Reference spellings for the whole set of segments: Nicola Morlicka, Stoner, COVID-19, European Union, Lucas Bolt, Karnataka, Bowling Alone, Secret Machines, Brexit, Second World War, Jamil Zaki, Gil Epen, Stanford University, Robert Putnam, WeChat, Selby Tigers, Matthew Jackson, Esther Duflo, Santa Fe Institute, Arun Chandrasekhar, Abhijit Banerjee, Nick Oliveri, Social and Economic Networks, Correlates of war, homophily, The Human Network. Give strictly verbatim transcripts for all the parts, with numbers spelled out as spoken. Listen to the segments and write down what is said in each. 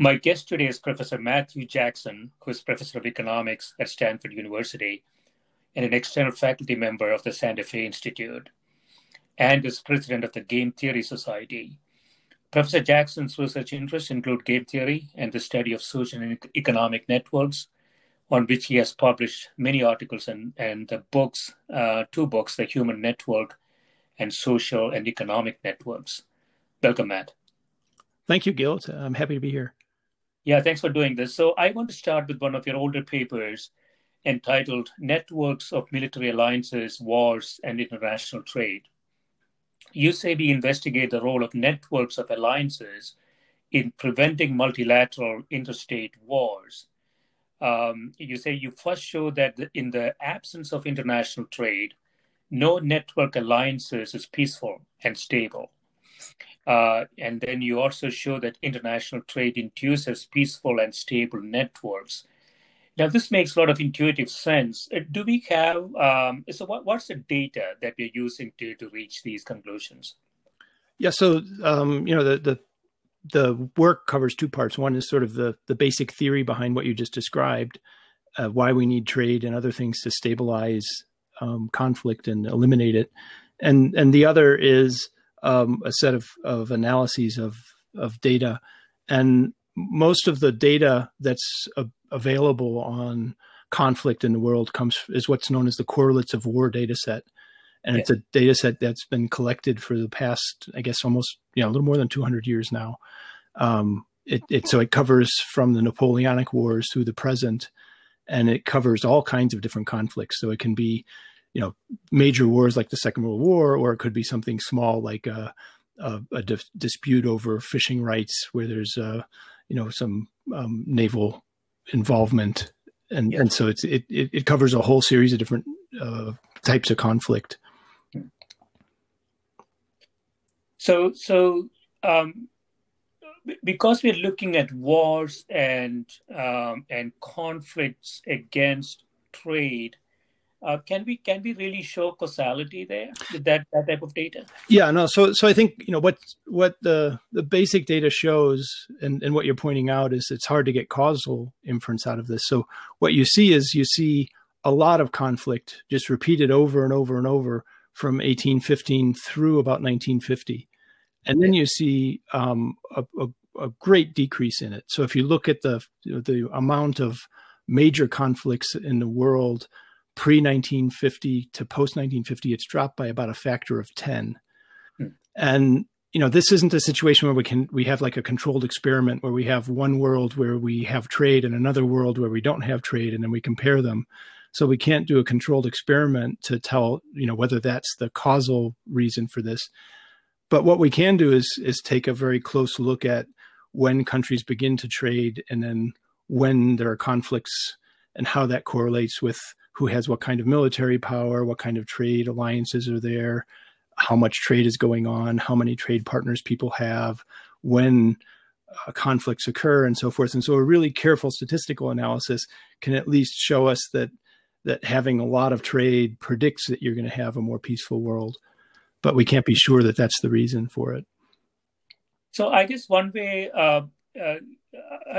My guest today is Professor Matthew Jackson, who is Professor of Economics at Stanford University and an external faculty member of the Santa Fe Institute, and is president of the Game Theory Society. Professor Jackson's research interests include game theory and the study of social and economic networks, on which he has published many articles and, and the books, uh, two books, The Human Network and Social and Economic Networks. Welcome, Matt. Thank you, Gil. I'm happy to be here. Yeah, thanks for doing this. So I want to start with one of your older papers entitled Networks of Military Alliances, Wars, and International Trade. You say we investigate the role of networks of alliances in preventing multilateral interstate wars. Um, you say you first show that in the absence of international trade, no network alliances is peaceful and stable. Uh, and then you also show that international trade induces peaceful and stable networks. Now, this makes a lot of intuitive sense. Do we have, um, so what, what's the data that we're using to, to reach these conclusions? Yeah, so, um, you know, the, the the work covers two parts. One is sort of the, the basic theory behind what you just described, uh, why we need trade and other things to stabilize um, conflict and eliminate it. And and the other is Um, a set of, of analyses of, of data. And most of the data that's a, available on conflict in the world comes is what's known as the Correlates of War data set. And yeah. It's a data set that's been collected for the past, I guess, almost, you know, a little more than two hundred years now. Um, it, it, so it covers from the Napoleonic Wars through the present, and it covers all kinds of different conflicts. So it can be, you know, major wars like the Second World War, or it could be something small like a, a, a di- dispute over fishing rights where there's, uh, you know, some um, naval involvement. And, yeah. and so it's, it, it, it covers a whole series of different uh, types of conflict. So, so um, because we're looking at wars and, um, and conflicts against trade, Uh, can we can we really show causality there with that, that type of data? Yeah, no. So so I think, you know, what what the, the basic data shows and, and what you're pointing out is it's hard to get causal inference out of this. So what you see is you see a lot of conflict just repeated over and over and over from eighteen fifteen through about nineteen fifty. And then you see um, a, a, a great decrease in it. So if you look at the the amount of major conflicts in the world pre nineteen fifty to post nineteen fifty, it's dropped by about a factor of ten. Hmm. And, you know, this isn't a situation where we can, we have like a controlled experiment where we have one world where we have trade and another world where we don't have trade, and then we compare them. So we can't do a controlled experiment to tell, you know, whether that's the causal reason for this. But what we can do is, is take a very close look at when countries begin to trade and then when there are conflicts and how that correlates with who has what kind of military power, what kind of trade alliances are there, how much trade is going on, how many trade partners people have, when uh, conflicts occur, and so forth. And so a really careful statistical analysis can at least show us that that having a lot of trade predicts that you're going to have a more peaceful world. But we can't be sure that that's the reason for it. So I guess one way, uh, uh,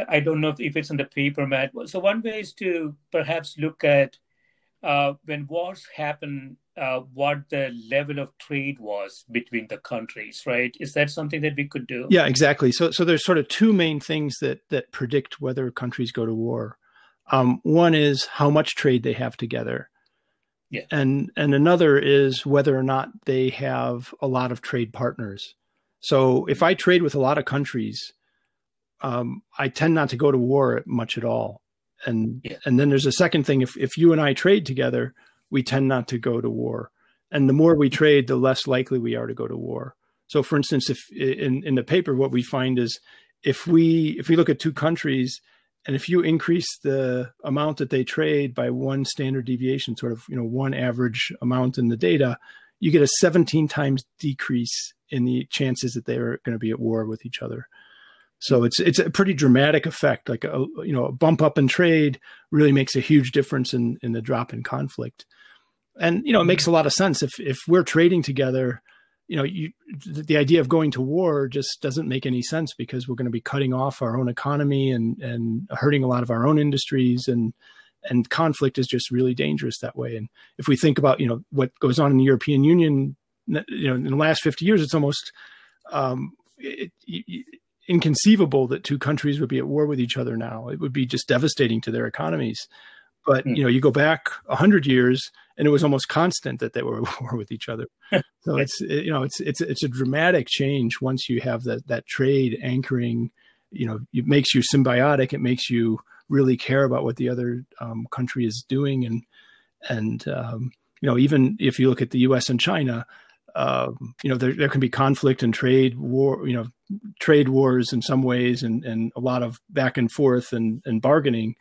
I don't know if it's in the paper, Matt. So one way is to perhaps look at uh, when wars happen, uh, what the level of trade was between the countries, right? Is that something that we could do? Yeah, exactly. So so there's sort of two main things that that predict whether countries go to war. Um, one is how much trade they have together. Yeah. And and another is whether or not they have a lot of trade partners. So if I trade with a lot of countries, um, I tend not to go to war much at all. And yeah. and then there's a second thing. If if you and I trade together, we tend not to go to war. And the more we trade, the less likely we are to go to war. So, for instance, if in, in the paper, what we find is if we if we look at two countries, and if you increase the amount that they trade by one standard deviation, sort of, you know, one average amount in the data, you get a seventeen times decrease in the chances that they are going to be at war with each other. So it's it's a pretty dramatic effect. Like, a, you know, a bump up in trade really makes a huge difference in, in the drop in conflict. And, you know, it makes a lot of sense. If if we're trading together, you know, you, the idea of going to war just doesn't make any sense, because we're going to be cutting off our own economy and, and hurting a lot of our own industries, and and conflict is just really dangerous that way. And if we think about, you know, what goes on in the European Union, you know, in the last fifty years, it's almost um, it, it, inconceivable that two countries would be at war with each other now. It would be just devastating to their economies. But, you know, you go back a hundred years and it was almost constant that they were at war with each other. So it's, you know, it's, it's, it's a dramatic change once you have that, that trade anchoring. You know, it makes you symbiotic. It makes you really care about what the other um, country is doing. And, and um, you know, even if you look at the U S and China, uh, you know, there, there can be conflict and trade war, you know, trade wars in some ways, and, and a lot of back and forth and, and bargaining.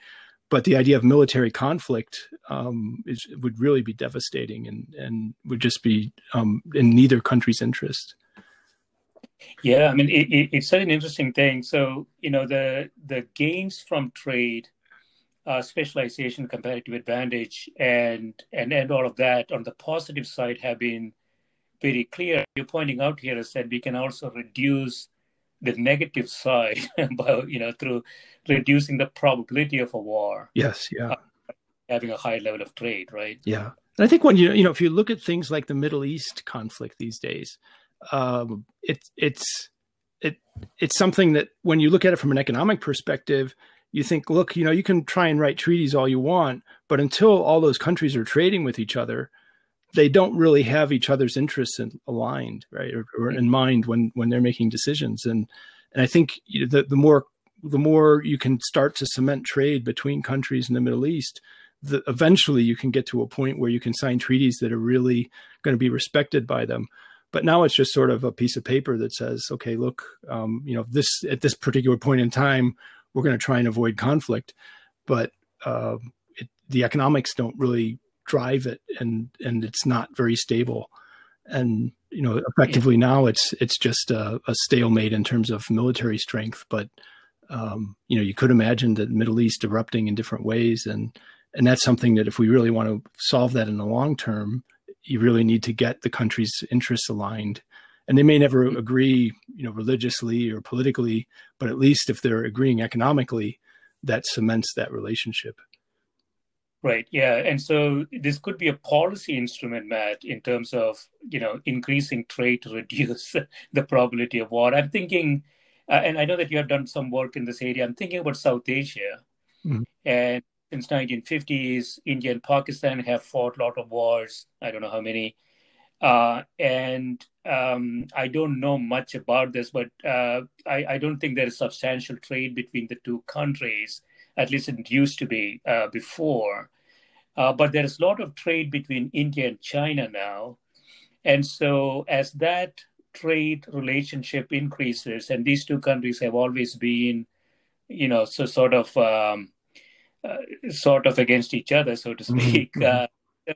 But the idea of military conflict um, is, would really be devastating, and, and would just be um, in neither country's interest. Yeah, I mean, it, it, it's such an interesting thing. So, you know, the the gains from trade, uh, specialization, comparative advantage, and, and and all of that on the positive side have been very clear. You're pointing out here is that we can also reduce the negative side, about, you know, through reducing the probability of a war. Yes, yeah. Uh, having a high level of trade, right? Yeah. And I think when you, you know, if you look at things like the Middle East conflict these days, um, it, it's, it, it's something that when you look at it from an economic perspective, you think, look, you know, you can try and write treaties all you want, but until all those countries are trading with each other, they don't really have each other's interests in, aligned, right, or, or in mind when when they're making decisions. And and I think you know, the the more the more you can start to cement trade between countries in the Middle East, the, eventually you can get to a point where you can sign treaties that are really going to be respected by them. But now it's just sort of a piece of paper that says, okay, look, um, you know, this at this particular point in time, we're going to try and avoid conflict, but uh, it, the economics don't really drive it, and and it's not very stable. And you know, effectively now it's it's just a, a stalemate in terms of military strength. But um, you know, you could imagine the Middle East erupting in different ways, and and that's something that if we really want to solve that in the long term, you really need to get the countries' interests aligned. And they may never agree, you know, religiously or politically, but at least if they're agreeing economically, that cements that relationship. Right. Yeah. And so this could be a policy instrument, Matt, in terms of, you know, increasing trade to reduce the probability of war. I'm thinking, uh, and I know that you have done some work in this area. I'm thinking about South Asia. Mm-hmm. And since nineteen fifties, India and Pakistan have fought a lot of wars. I don't know how many. Uh, and um, I don't know much about this, but uh, I, I don't think there is substantial trade between the two countries. At least it used to be uh, before. Uh, but there is a lot of trade between India and China now. And so as that trade relationship increases, and these two countries have always been, you know, so sort of um, uh, sort of against each other, so to speak, mm-hmm. uh,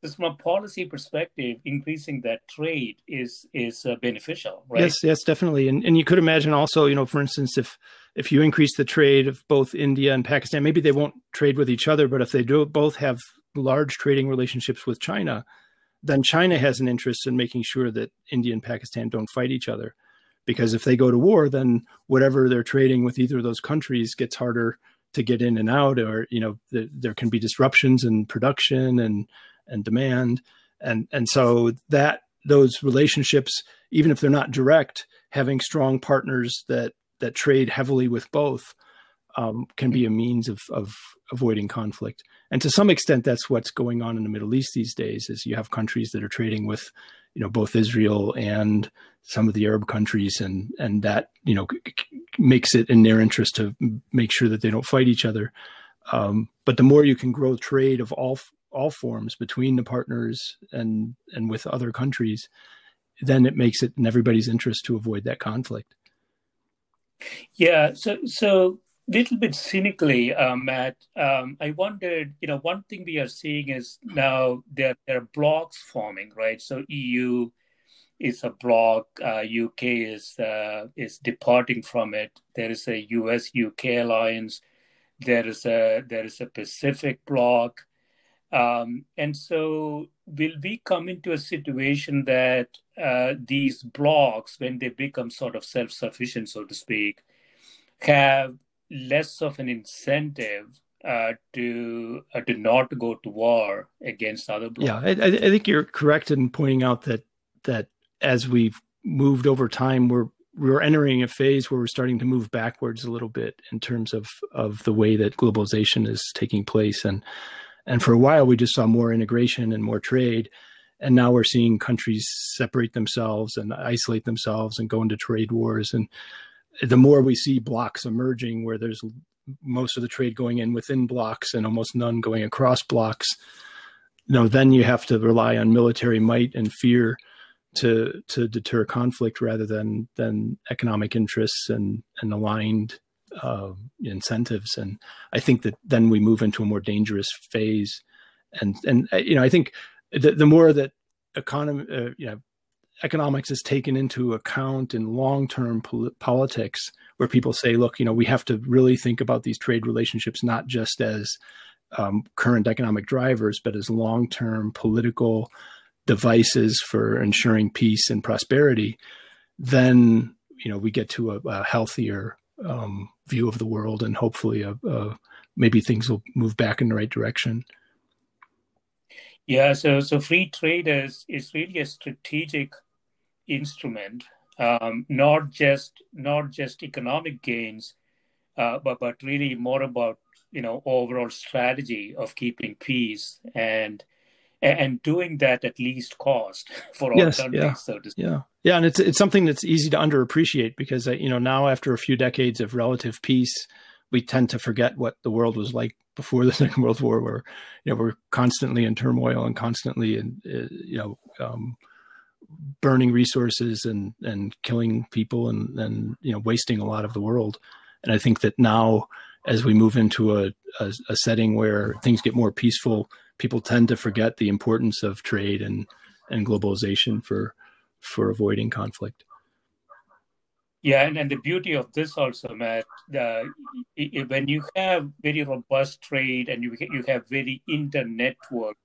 Because from a policy perspective, increasing that trade is is uh, beneficial, right? Yes, yes, definitely. And and you could imagine also, you know, for instance, if if you increase the trade of both India and Pakistan, maybe they won't trade with each other, but if they do both have large trading relationships with China, then China has an interest in making sure that India and Pakistan don't fight each other, because if they go to war, then whatever they're trading with either of those countries gets harder to get in and out, or you know, th- there can be disruptions in production and and demand. And, and so that those relationships, even if they're not direct, having strong partners that, that trade heavily with both um, can be a means of, of avoiding conflict. And to some extent, that's what's going on in the Middle East these days, is you have countries that are trading with, you know, both Israel and some of the Arab countries. And, and that, you know, makes it in their interest to make sure that they don't fight each other. Um, but the more you can grow trade of all all forms between the partners and, and with other countries, then it makes it in everybody's interest to avoid that conflict. Yeah. So, so a little bit cynically, uh, Matt, um, I wondered, you know, one thing we are seeing is now there, there are blocks forming, right? So E U is a block, uh, U K is, uh, is departing from it. There is a U S U K alliance. There is a, there is a Pacific block. Um, and so will we come into a situation that uh, these blocks, when they become sort of self-sufficient, so to speak, have less of an incentive uh, to uh, to not go to war against other blocks? Yeah, I, I think you're correct in pointing out that that as we've moved over time, we're we're entering a phase where we're starting to move backwards a little bit in terms of, of the way that globalization is taking place. And And for a while, we just saw more integration and more trade. And now we're seeing countries separate themselves and isolate themselves and go into trade wars. And the more we see blocks emerging where there's most of the trade going in within blocks and almost none going across blocks, you know, then you have to rely on military might and fear to to deter conflict rather than than economic interests and, and aligned Uh, incentives. And I think that then we move into a more dangerous phase. And, and you know, I think the, the more that economy, uh, you know, economics is taken into account in long-term pol- politics, where people say, look, you know, we have to really think about these trade relationships, not just as um, current economic drivers, but as long-term political devices for ensuring peace and prosperity, then, you know, we get to a, a healthier Um, view of the world, and hopefully uh, uh, maybe things will move back in the right direction. Yeah, so so free trade is, is really a strategic instrument, um, not just not just economic gains, uh, but but really more about, you know, overall strategy of keeping peace and and doing that at least cost for all yes, countries. Yeah. So to speak. Yeah. Yeah, and it's it's something that's easy to underappreciate, because, you know, now after a few decades of relative peace, we tend to forget what the world was like before the Second World War, where, you know, we're constantly in turmoil and constantly in, you know, um, burning resources and, and killing people and, and, you know, wasting a lot of the world. And I think that now, as we move into a, a, a setting where things get more peaceful, people tend to forget the importance of trade and, and globalization for for avoiding conflict. Yeah, and, and the beauty of this also, Matt, uh, when you have very robust trade and you you have very inter-networked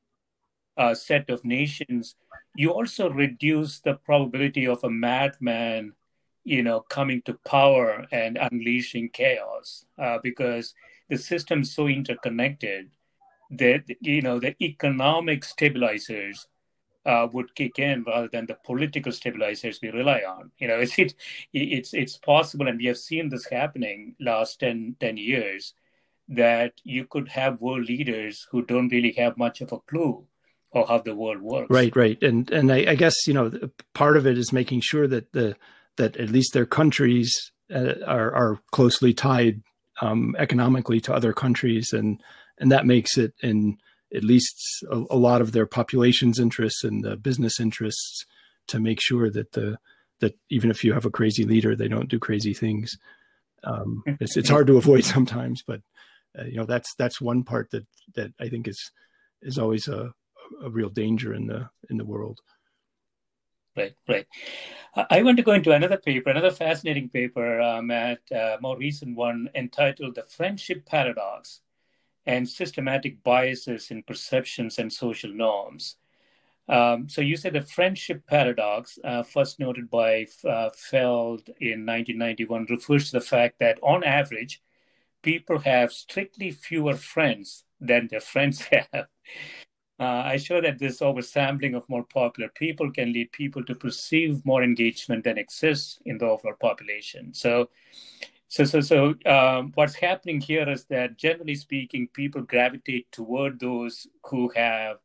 uh, set of nations, you also reduce the probability of a madman, you know, coming to power and unleashing chaos, uh, because the system's so interconnected that, you know, the economic stabilizers uh, would kick in rather than the political stabilizers we rely on. You know, it's it, it's it's possible, and we have seen this happening last ten, ten years, that you could have world leaders who don't really have much of a clue of how the world works. Right, right, and and I, I guess, you know, part of it is making sure that the that at least their countries uh, are are closely tied um, economically to other countries. And. And that makes it in at least a, a lot of their population's interests and the business interests to make sure that the that even if you have a crazy leader, they don't do crazy things. Um, it's it's hard to avoid sometimes, but uh, you know, that's that's one part that that I think is is always a a real danger in the in the world. Right, right. I want to go into another paper, another fascinating paper, um, at a more recent one entitled "The Friendship Paradox and Systematic Biases in Perceptions and Social Norms." Um, so you said the friendship paradox, uh, first noted by uh, Feld in nineteen ninety-one, refers to the fact that on average, people have strictly fewer friends than their friends have. Uh, I show that this oversampling of more popular people can lead people to perceive more engagement than exists in the overall population. So, so, so, so um, what's happening here is that, generally speaking, people gravitate toward those who have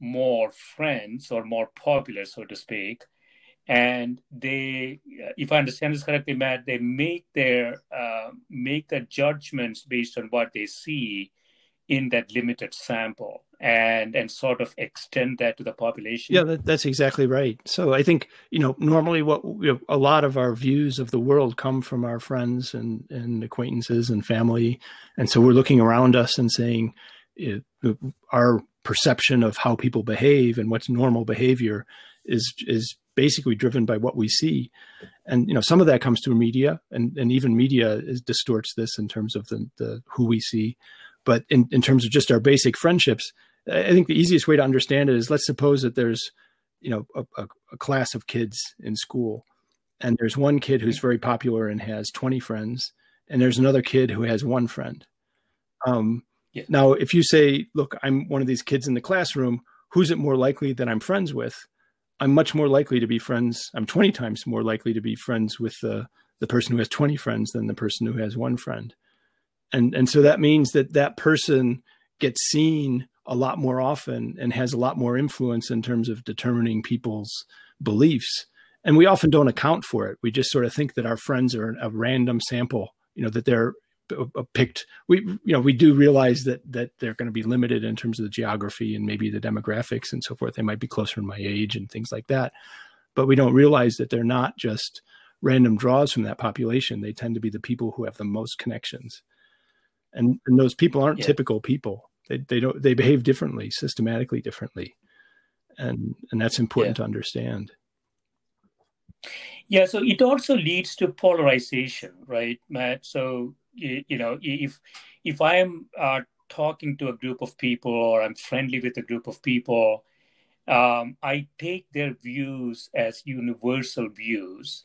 more friends or more popular, so to speak. And they, if I understand this correctly, Matt, they make their uh, make their judgments based on what they see in that limited sample, and and sort of extend that to the population. Yeah, that, that's exactly right. So I think, you know, normally what you know, a lot of our views of the world come from our friends and, and acquaintances and family. And so we're looking around us and saying it, our perception of how people behave and what's normal behavior is is basically driven by what we see. And, you know, some of that comes through media, and, and even media is, distorts this in terms of the, the who we see. But in, in terms of just our basic friendships, I think the easiest way to understand it is, let's suppose that there's, you know, a, a, a class of kids in school, and there's one kid who's very popular and has twenty friends, and there's another kid who has one friend. Um, yeah. Now, if you say, look, I'm one of these kids in the classroom, who's it more likely that I'm friends with? I'm much more likely to be friends. I'm twenty times more likely to be friends with the, the person who has twenty friends than the person who has one friend. And, and so that means that that person gets seen a lot more often and has a lot more influence in terms of determining people's beliefs. And we often don't account for it. We just sort of think that our friends are a random sample, you know, that they're picked. We, you know, we do realize that, that they're going to be limited in terms of the geography and maybe the demographics and so forth. They might be closer in my age and things like that, but we don't realize that they're not just random draws from that population. They tend to be the people who have the most connections. And, and those people aren't yeah. typical people. They they don't they behave differently, systematically differently, and and that's important yeah. to understand. Yeah. So it also leads to polarization, right, Matt? So you, you know, if if I am uh, talking to a group of people, or I'm friendly with a group of people, um, I take their views as universal views.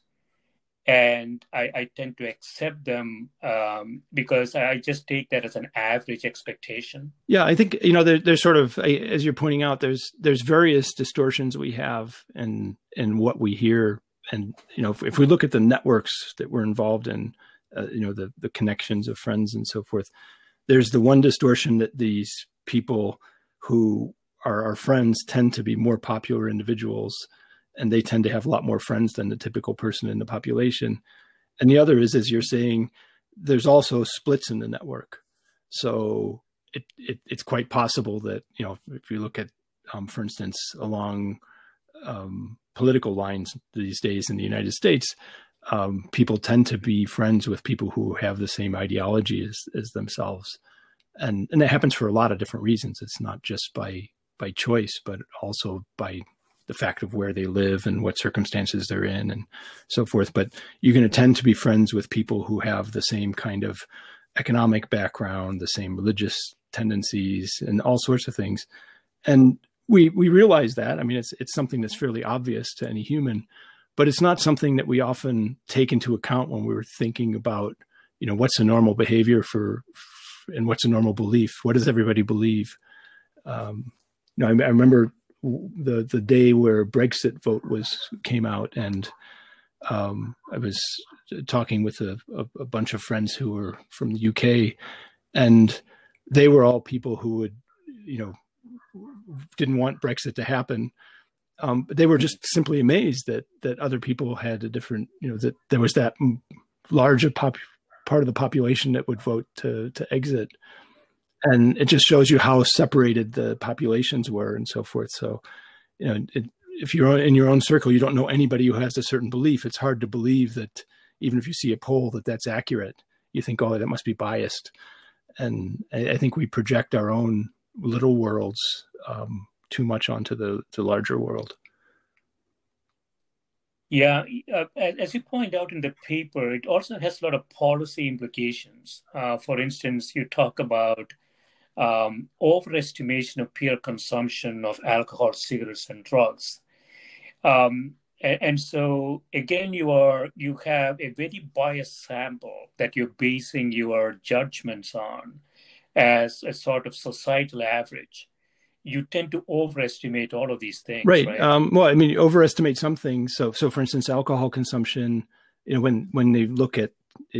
And I, I tend to accept them um, because I just take that as an average expectation. Yeah, I think, you know, there, there's sort of, as you're pointing out, there's there's various distortions we have in, in what we hear. And, you know, if, if we look at the networks that we're involved in, uh, you know, the, the connections of friends and so forth, there's the one distortion that these people who are our friends tend to be more popular individuals, and they tend to have a lot more friends than the typical person in the population. And the other is, as you're saying, there's also splits in the network. So it, it, it's quite possible that, you know, if you look at, um, for instance, along um, political lines these days in the United States, um, people tend to be friends with people who have the same ideology as, as themselves. And, and that happens for a lot of different reasons. It's not just by, by choice, but also by the fact of where they live and what circumstances they're in and so forth. But you're going to tend to be friends with people who have the same kind of economic background, the same religious tendencies, and all sorts of things. And we, we realize that. I mean, it's, it's something that's fairly obvious to any human, but it's not something that we often take into account when we're thinking about, you know, what's a normal behavior for, and what's a normal belief? What does everybody believe? Um, you know, I, I remember the the day where Brexit vote was came out, and um, I was talking with a, a, a bunch of friends who were from the U K, and they were all people who would, you know, didn't want Brexit to happen. Um, but they were just simply amazed that that other people had a different, you know, that there was that large a pop, part of the population that would vote to to exit. And it just shows you how separated the populations were and so forth. So, you know, it, if you're in your own circle, you don't know anybody who has a certain belief. It's hard to believe that, even if you see a poll, that that's accurate. You think, oh, that must be biased. And I, I think we project our own little worlds um, too much onto the, the larger world. Yeah, uh, as you point out in the paper, it also has a lot of policy implications. Uh, for instance, you talk about um, overestimation of peer consumption of alcohol, cigarettes, and drugs. Um, and, and so, again, you are you have a very biased sample that you're basing your judgments on as a sort of societal average. You tend to overestimate all of these things, right? right? Um, well, I mean, you overestimate some things. So, so for instance, alcohol consumption. You know, when when they look at,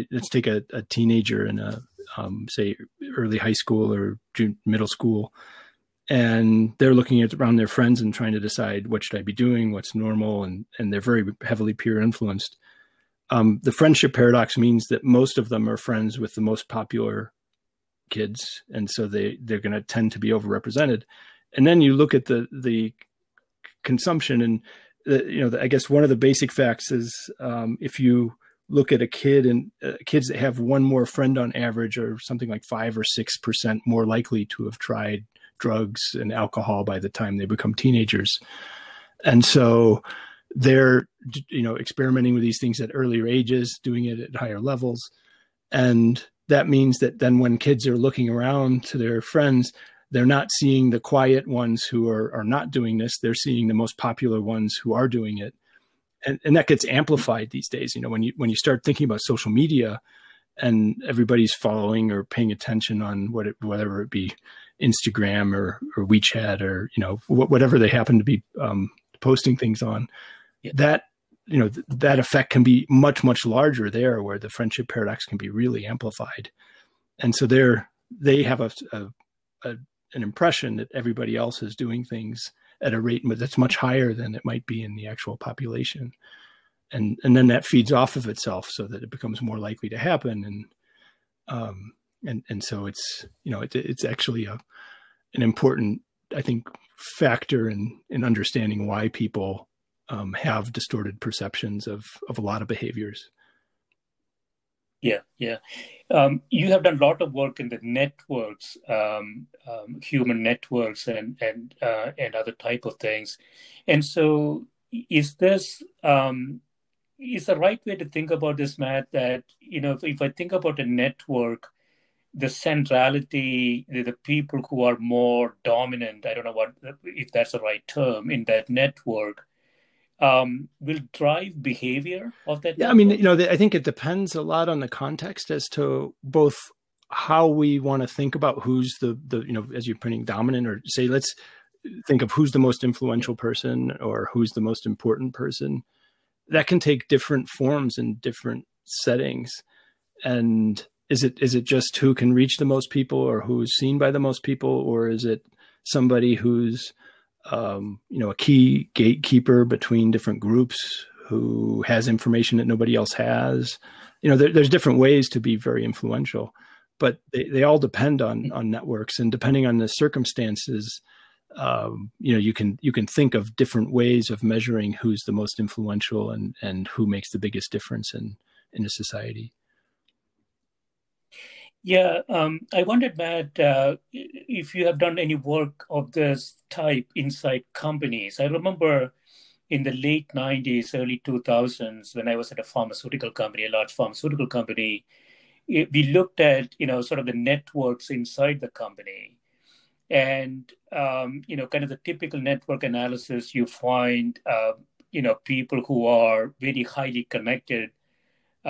let's take a, a teenager in a um, say early high school or junior, middle school, and they're looking at around their friends and trying to decide what should I be doing, what's normal, and and they're very heavily peer influenced. Um, the friendship paradox means that most of them are friends with the most popular kids, and so they they're going to tend to be overrepresented. And then you look at the the consumption, and the, you know, the, I guess one of the basic facts is um, if you look at a kid and uh, kids that have one more friend on average are something like five or six percent more likely to have tried drugs and alcohol by the time they become teenagers, and so they're you know experimenting with these things at earlier ages, doing it at higher levels, and that means that then when kids are looking around to their friends, they're not seeing the quiet ones who are, are not doing this. They're seeing the most popular ones who are doing it. And, and that gets amplified these days. You know, when you, when you start thinking about social media and everybody's following or paying attention on what it, whatever it be Instagram or, or WeChat or, you know, wh- whatever they happen to be um, posting things on, yeah. that, you know, th- that effect can be much, much larger there where the friendship paradox can be really amplified. And so they're, they have a, a, a an impression that everybody else is doing things at a rate that's much higher than it might be in the actual population. And and then that feeds off of itself so that it becomes more likely to happen. And, um, and, and so it's, you know, it, it's actually a, an important, I think, factor in, in understanding why people um, have distorted perceptions of, of a lot of behaviors. Yeah, yeah. Um, you have done a lot of work in the networks, um, um, human networks, and and uh, and other type of things. And so, is this um, is the right way to think about this, Matt? That you know, if, if I think about a network, the centrality, the, the people who are more dominant, I don't know what if that's the right term in that network. Um, will drive behavior of that? Yeah, network? I mean, you know, I think it depends a lot on the context as to both how we want to think about who's the, the, you know, as you're putting dominant, or say, let's think of who's the most influential person or who's the most important person. That can take different forms in different settings. And is it is it just who can reach the most people or who's seen by the most people, or is it somebody who's Um, you know, a key gatekeeper between different groups who has information that nobody else has? You know, there, there's different ways to be very influential, but they, they all depend on on networks, and depending on the circumstances, um, you know, you can you can think of different ways of measuring who's the most influential and and who makes the biggest difference in in a society. Yeah, um, I wondered, Matt, uh, if you have done any work of this type inside companies. I remember in the late nineties, early two thousands, when I was at a pharmaceutical company, a large pharmaceutical company, it, we looked at, you know, sort of the networks inside the company. And, um, you know, kind of the typical network analysis, you find, uh, you know, people who are very highly connected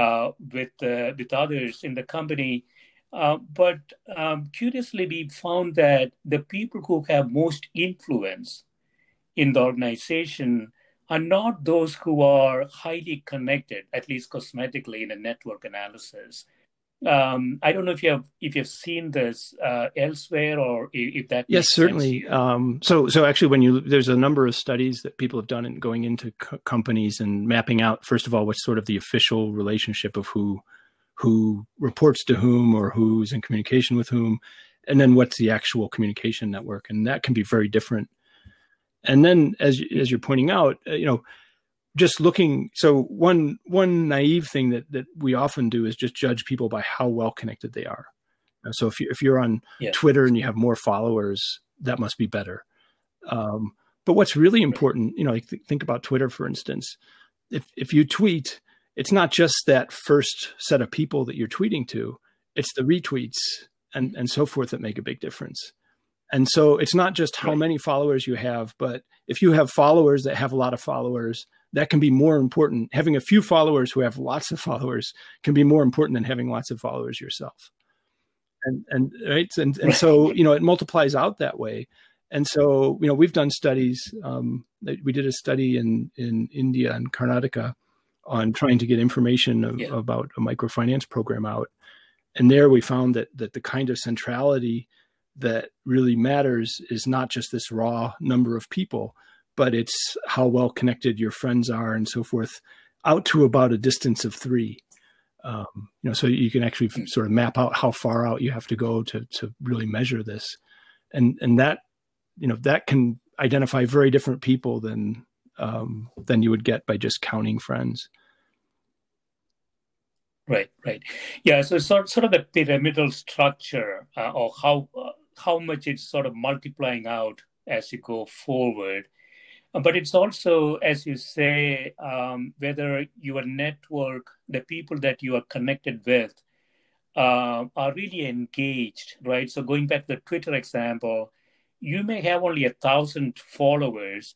uh, with, uh, with others in the company. Uh, but um, curiously, we found that the people who have most influence in the organization are not those who are highly connected, at least cosmetically in a network analysis. Um, I don't know if you have if you've seen this uh, elsewhere, or if that. Yes, certainly. Um, so, so actually, when you there's a number of studies that people have done in going into co- companies and mapping out, first of all, what's sort of the official relationship of who. who reports to whom or who's in communication with whom, and then what's the actual communication network. And that can be very different. And then as, as you're pointing out, you know, just looking, so one, one naive thing that, that we often do is just judge people by how well connected they are. So if you, if you're on yeah. Twitter and you have more followers, that must be better. Um, but what's really important, you know, like th- think about Twitter, for instance. If if you tweet, it's not just that first set of people that you're tweeting to, it's the retweets and, and so forth that make a big difference. And so it's not just how many followers you have, but if you have followers that have a lot of followers, that can be more important. Having a few followers who have lots of followers can be more important than having lots of followers yourself. And and right and and so you know it multiplies out that way. And so you know we've done studies. Um, we did a study in in India and Karnataka on trying to get information of, yeah. about a microfinance program out. And there we found that that the kind of centrality that really matters is not just this raw number of people, but it's how well connected your friends are and so forth, out to about a distance of three. Um, you know, so you can actually sort of map out how far out you have to go to to really measure this, and and that, you know, that can identify very different people than um, than you would get by just counting friends. Right, right, yeah. So it's sort sort of the pyramidal structure, uh, or how uh, how much it's sort of multiplying out as you go forward. But it's also, as you say, um, whether your network, the people that you are connected with, uh, are really engaged, right? So going back to the Twitter example, you may have only a thousand followers,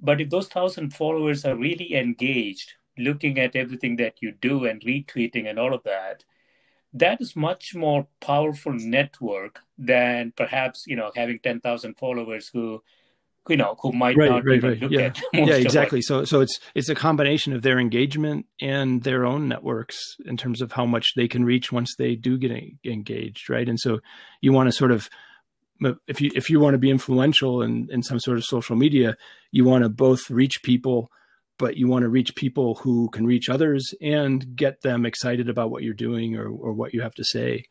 but if those thousand followers are really engaged, looking at everything that you do and retweeting and all of that, that is much more powerful network than perhaps, you know, having ten thousand followers who you know, who might right, not right, even right. look yeah. at most Yeah, exactly. Of so so it's it's a combination of their engagement and their own networks in terms of how much they can reach once they do get engaged, right? And so you want to sort of, if you if you want to be influential in, in some sort of social media, you want to both reach people, but you want to reach people who can reach others and get them excited about what you're doing or or what you have to say.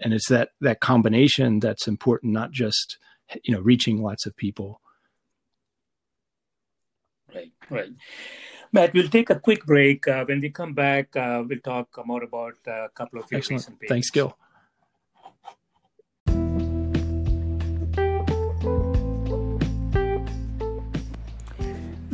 And it's that that combination that's important, not just, you know, reaching lots of people. Right, right. Matt, we'll take a quick break. Uh, when we come back, uh, we'll talk more about a couple of things. Excellent. Thanks, Gil.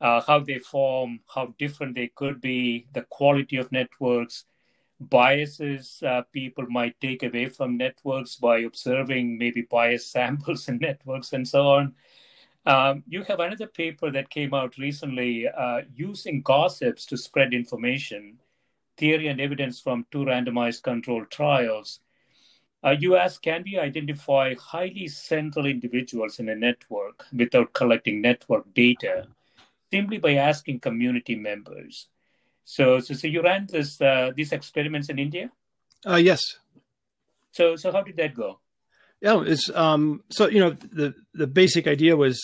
uh, how they form, how different they could be, the quality of networks, biases uh, people might take away from networks by observing maybe biased samples in networks and so on. Um, you have another paper that came out recently, uh, using gossips to spread information, theory and evidence from two randomized controlled trials. Uh, you ask, can we identify highly central individuals in a network without collecting network data, simply by asking community members? So, so, so you ran this uh, these experiments in India? Uh, yes. So, so how did that go? Yeah, it's um, so you know the the basic idea was,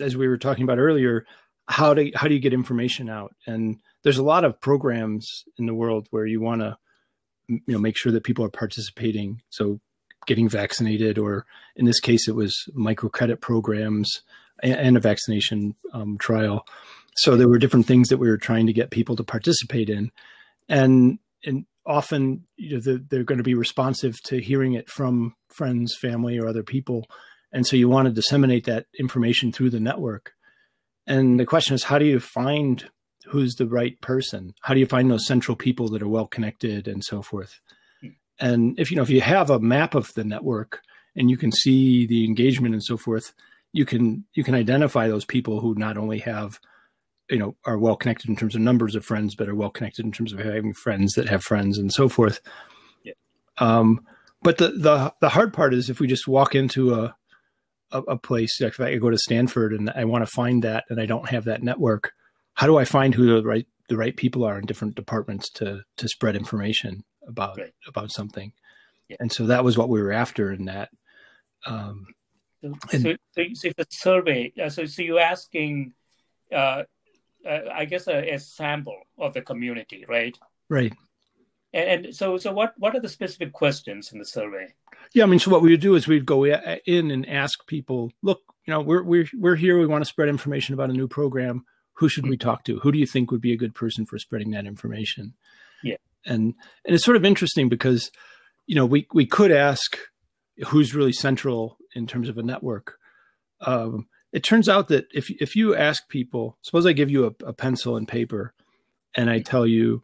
as we were talking about earlier, how do how do you get information out? And there's a lot of programs in the world where you want to you know make sure that people are participating. So getting vaccinated, or in this case, it was microcredit programs and, and a vaccination um, trial. So there were different things that we were trying to get people to participate in, and and. Often, you know, they're, they're going to be responsive to hearing it from friends, family, or other people. And so you want to disseminate that information through the network. And the question is, how do you find who's the right person? How do you find those central people that are well connected and so forth? Hmm. And if, you know, if you have a map of the network and you can see the engagement and so forth, you can, you can identify those people who not only have you know, are well connected in terms of numbers of friends, but are well connected in terms of having friends that have friends and so forth. Yeah. Um, but the, the, the hard part is if we just walk into a, a, a place, if I go to Stanford and I want to find that, and I don't have that network, how do I find who the right, the right people are in different departments to, to spread information about, right. about something. Yeah. And so that was what we were after in that. Um, So, so, so if a survey, so, so you're asking, uh, uh, I guess, a, a sample of the community, right? Right. And, and so, so what, what are the specific questions in the survey? Yeah, I mean, so what we would do is we'd go in and ask people, look, you know, we're we're we're here. We want to spread information about a new program. Who should we talk to? Who do you think would be a good person for spreading that information? Yeah, and and it's sort of interesting because, you know, we we could ask who's really central in terms of a network. Um, it turns out that if if you ask people, suppose I give you a, a pencil and paper, and I tell you,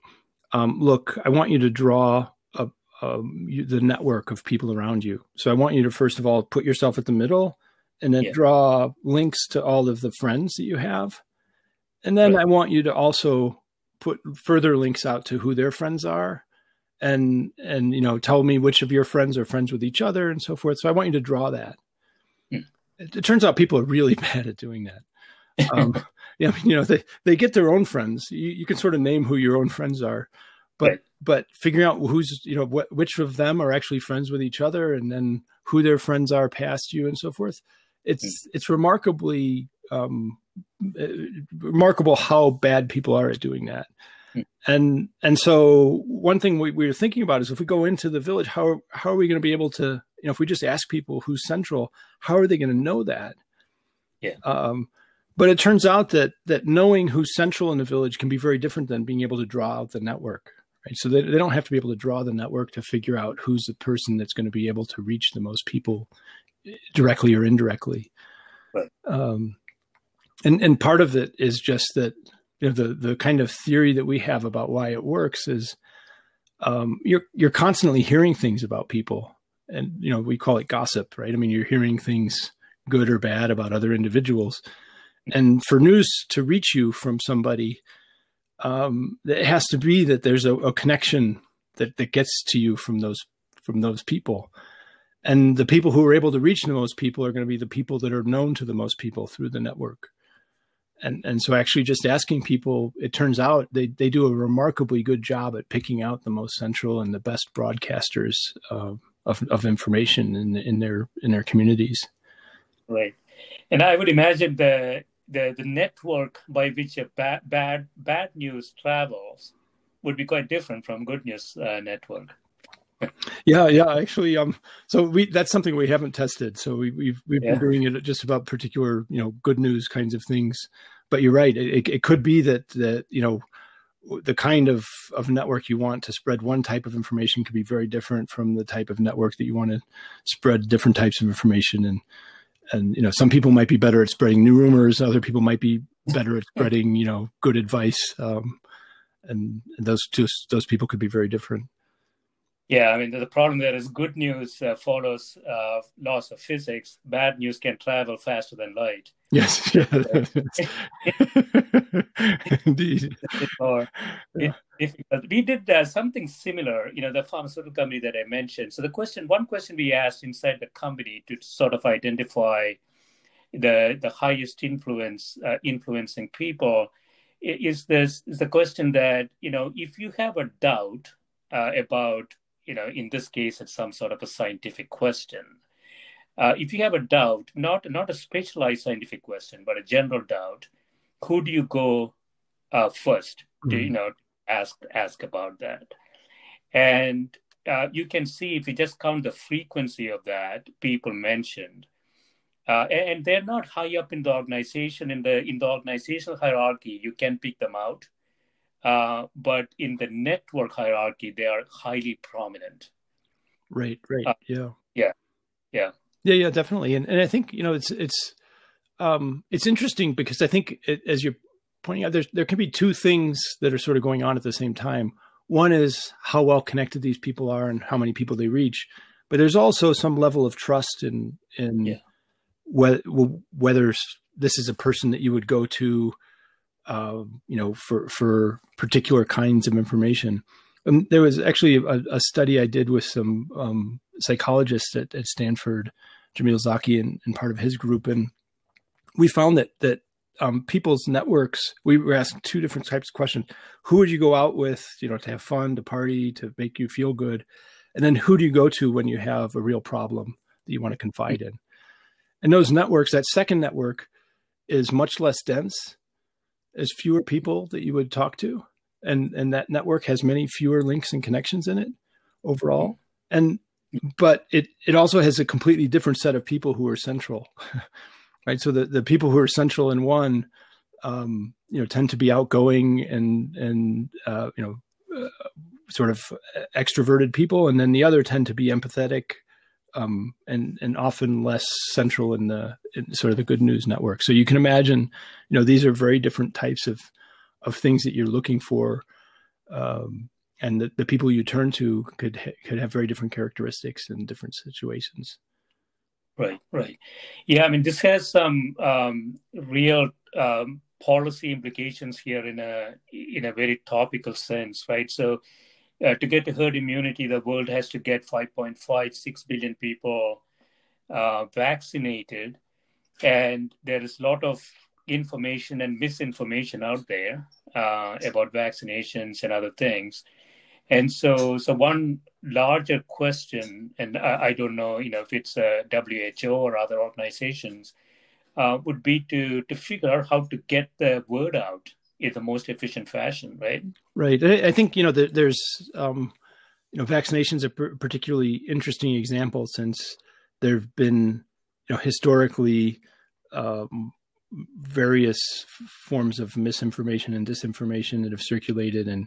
um, look, I want you to draw a, a, you, the network of people around you. So I want you to first of all put yourself at the middle, and then yeah. draw links to all of the friends that you have. And then right. I want you to also put further links out to who their friends are, and, and, you know, tell me which of your friends are friends with each other and so forth. So I want you to draw that. Hmm. It, it turns out people are really bad at doing that. Um, yeah, I mean, you know, they, they get their own friends. You, you can sort of name who your own friends are, but, right. but figuring out who's, you know, what, which of them are actually friends with each other, and then who their friends are past you and so forth. It's, hmm. it's remarkably, um, remarkable how bad people are at doing that. Mm. And and so one thing we, we were thinking about is if we go into the village, how, how are we going to be able to, you know, if we just ask people who's central, how are they going to know that? Yeah. Um, but it turns out that that knowing who's central in the village can be very different than being able to draw out the network. Right? So they, they don't have to be able to draw the network to figure out who's the person that's going to be able to reach the most people directly or indirectly. Right. Um, And and part of it is just that, you know, the the kind of theory that we have about why it works is um, you're you're constantly hearing things about people, and you know we call it gossip, right? I mean, you're hearing things good or bad about other individuals, and for news to reach you from somebody, um, it has to be that there's a, a connection that that gets to you from those from those people. And the people who are able to reach the most people are going to be the people that are known to the most people through the network. And and so actually just asking people, it turns out they, they do a remarkably good job at picking out the most central and the best broadcasters uh, of, of information in in their in their communities. Right. And I would imagine the the, the network by which a bad, bad, bad news travels would be quite different from good news uh, network. Yeah, yeah, actually, um, so we that's something we haven't tested. So we, we've we've yeah. been doing it just about particular, you know, good news kinds of things. But you're right; it, it could be that that you know, the kind of of network you want to spread one type of information could be very different from the type of network that you want to spread different types of information. And and you know, some people might be better at spreading new rumors; other people might be better at spreading, you know, good advice. Um, and those two those people could be very different. Yeah, I mean, the problem there is good news uh, follows uh, laws of physics. Bad news can travel faster than light. Yes. Yeah. Indeed. Or, yeah. If, we did uh, something similar, you know, the pharmaceutical company that I mentioned. So the question, one question we asked inside the company to sort of identify the the highest influence uh, influencing people is this is the question that, you know, if you have a doubt uh, about, you know, in this case, it's some sort of a scientific question. Uh, if you have a doubt, not not a specialized scientific question, but a general doubt, who do you go uh, first? Mm-hmm. Do you know ask ask about that? And uh, you can see if you just count the frequency of that people mentioned, uh, and, and they're not high up in the organization in the in the organizational hierarchy. You can pick them out. Uh, but in the network hierarchy, they are highly prominent. Right, right, uh, yeah, yeah, yeah, yeah, yeah, definitely. And and I think you know it's it's um, it's interesting because I think it, as you're pointing out, there's, there can be two things that are sort of going on at the same time. One is how well connected these people are and how many people they reach, but there's also some level of trust in in yeah. whether whether this is a person that you would go to. Uh, you know, for, for particular kinds of information. And there was actually a, a study I did with some um, psychologists at, at Stanford, Jamil Zaki and, and part of his group. And we found that that um, people's networks, we were asked two different types of questions. Who would you go out with, you know, to have fun, to party, to make you feel good? And then who do you go to when you have a real problem that you want to confide in? And those networks, that second network is much less dense. There's fewer people that you would talk to. And, and that network has many fewer links and connections in it overall. And, but it, it also has a completely different set of people who are central, right? So the, the people who are central in one, um, you know, tend to be outgoing and, and, uh, you know, uh, sort of extroverted people. And then the other tend to be empathetic, um, and, and often less central in the in sort of the good news network. So you can imagine, you know, these are very different types of, of things that you're looking for. Um, and the, the people you turn to could, ha could have very different characteristics in different situations. Right. Right. Yeah. I mean, this has some um, real um, policy implications here in a, in a very topical sense, right? So uh, to get to herd immunity, the world has to get five point five six billion people uh, vaccinated. And there is a lot of information and misinformation out there uh, about vaccinations and other things. And so, so one larger question, and I, I don't know, you know, if it's uh, W H O or other organizations, uh, would be to to figure out how to get the word out in the most efficient fashion, right? Right. I think, you know, there, there's, um, you know, vaccinations are a particularly interesting example since there have been, you know, historically um, various forms of misinformation and disinformation that have circulated, and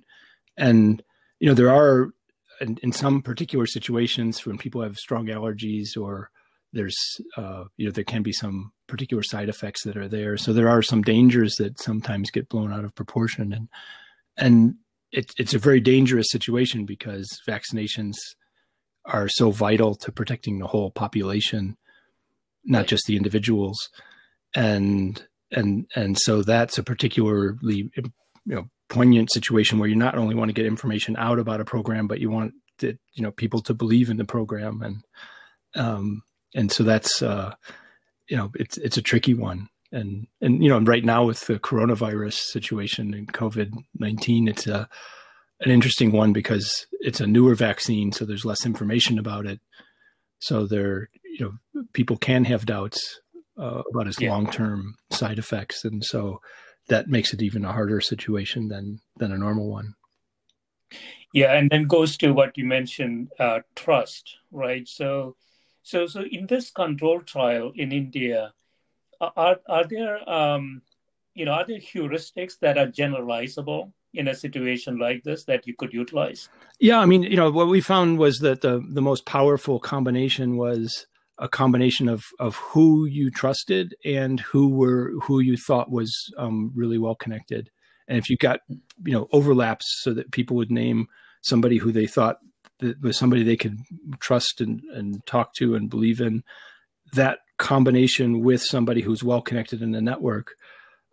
and you know, there are, in, in some particular situations when people have strong allergies or there's, uh, you know, there can be some particular side effects that are there. So there are some dangers that sometimes get blown out of proportion. And, and it, it's a very dangerous situation because vaccinations are so vital to protecting the whole population, not right. just the individuals. And, and, and so that's a particularly, you know, poignant situation where you not only want to get information out about a program, but you want to, you know, people to believe in the program. And, um, and so that's, uh, you know, it's, it's a tricky one. And, and, you know, right now with the coronavirus situation and COVID nineteen, it's a, an interesting one because it's a newer vaccine. So there's less information about it. So there, you know, people can have doubts uh, about its yeah. long-term side effects. And so that makes it even a harder situation than, than a normal one. Yeah. And then goes to what you mentioned, uh, trust, right? So, so, so in this control trial in India, are, are there, um, you know, are there heuristics that are generalizable in a situation like this that you could utilize? Yeah. I mean, you know, what we found was that the, the most powerful combination was a combination of, of who you trusted and who were, who you thought was um, really well connected. And if you got, you know, overlaps so that people would name somebody who they thought that was somebody they could trust and, and talk to and believe in, that combination with somebody who's well connected in the network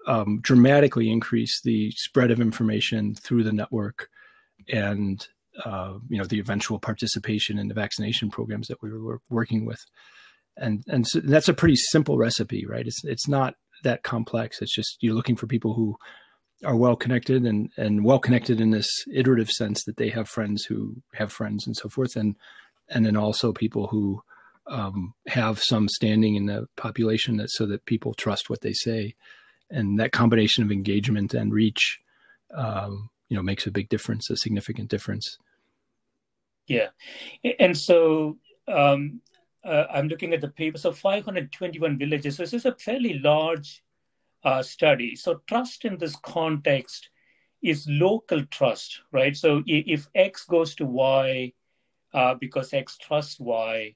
um, dramatically increased the spread of information through the network and, uh, you know, the eventual participation in the vaccination programs that we were working with. And, and so that's a pretty simple recipe, right? It's, it's not that complex. It's just, you're looking for people who are well connected and, and well connected in this iterative sense that they have friends who have friends and so forth. And, and then also people who, um, have some standing in the population that, so that people trust what they say, and that combination of engagement and reach, um, you know, makes a big difference, a significant difference. Yeah. And so, um, Uh, I'm looking at the paper, so five hundred twenty-one villages. So this is a fairly large uh, study. So trust in this context is local trust, right? So if X goes to Y uh, because X trusts Y,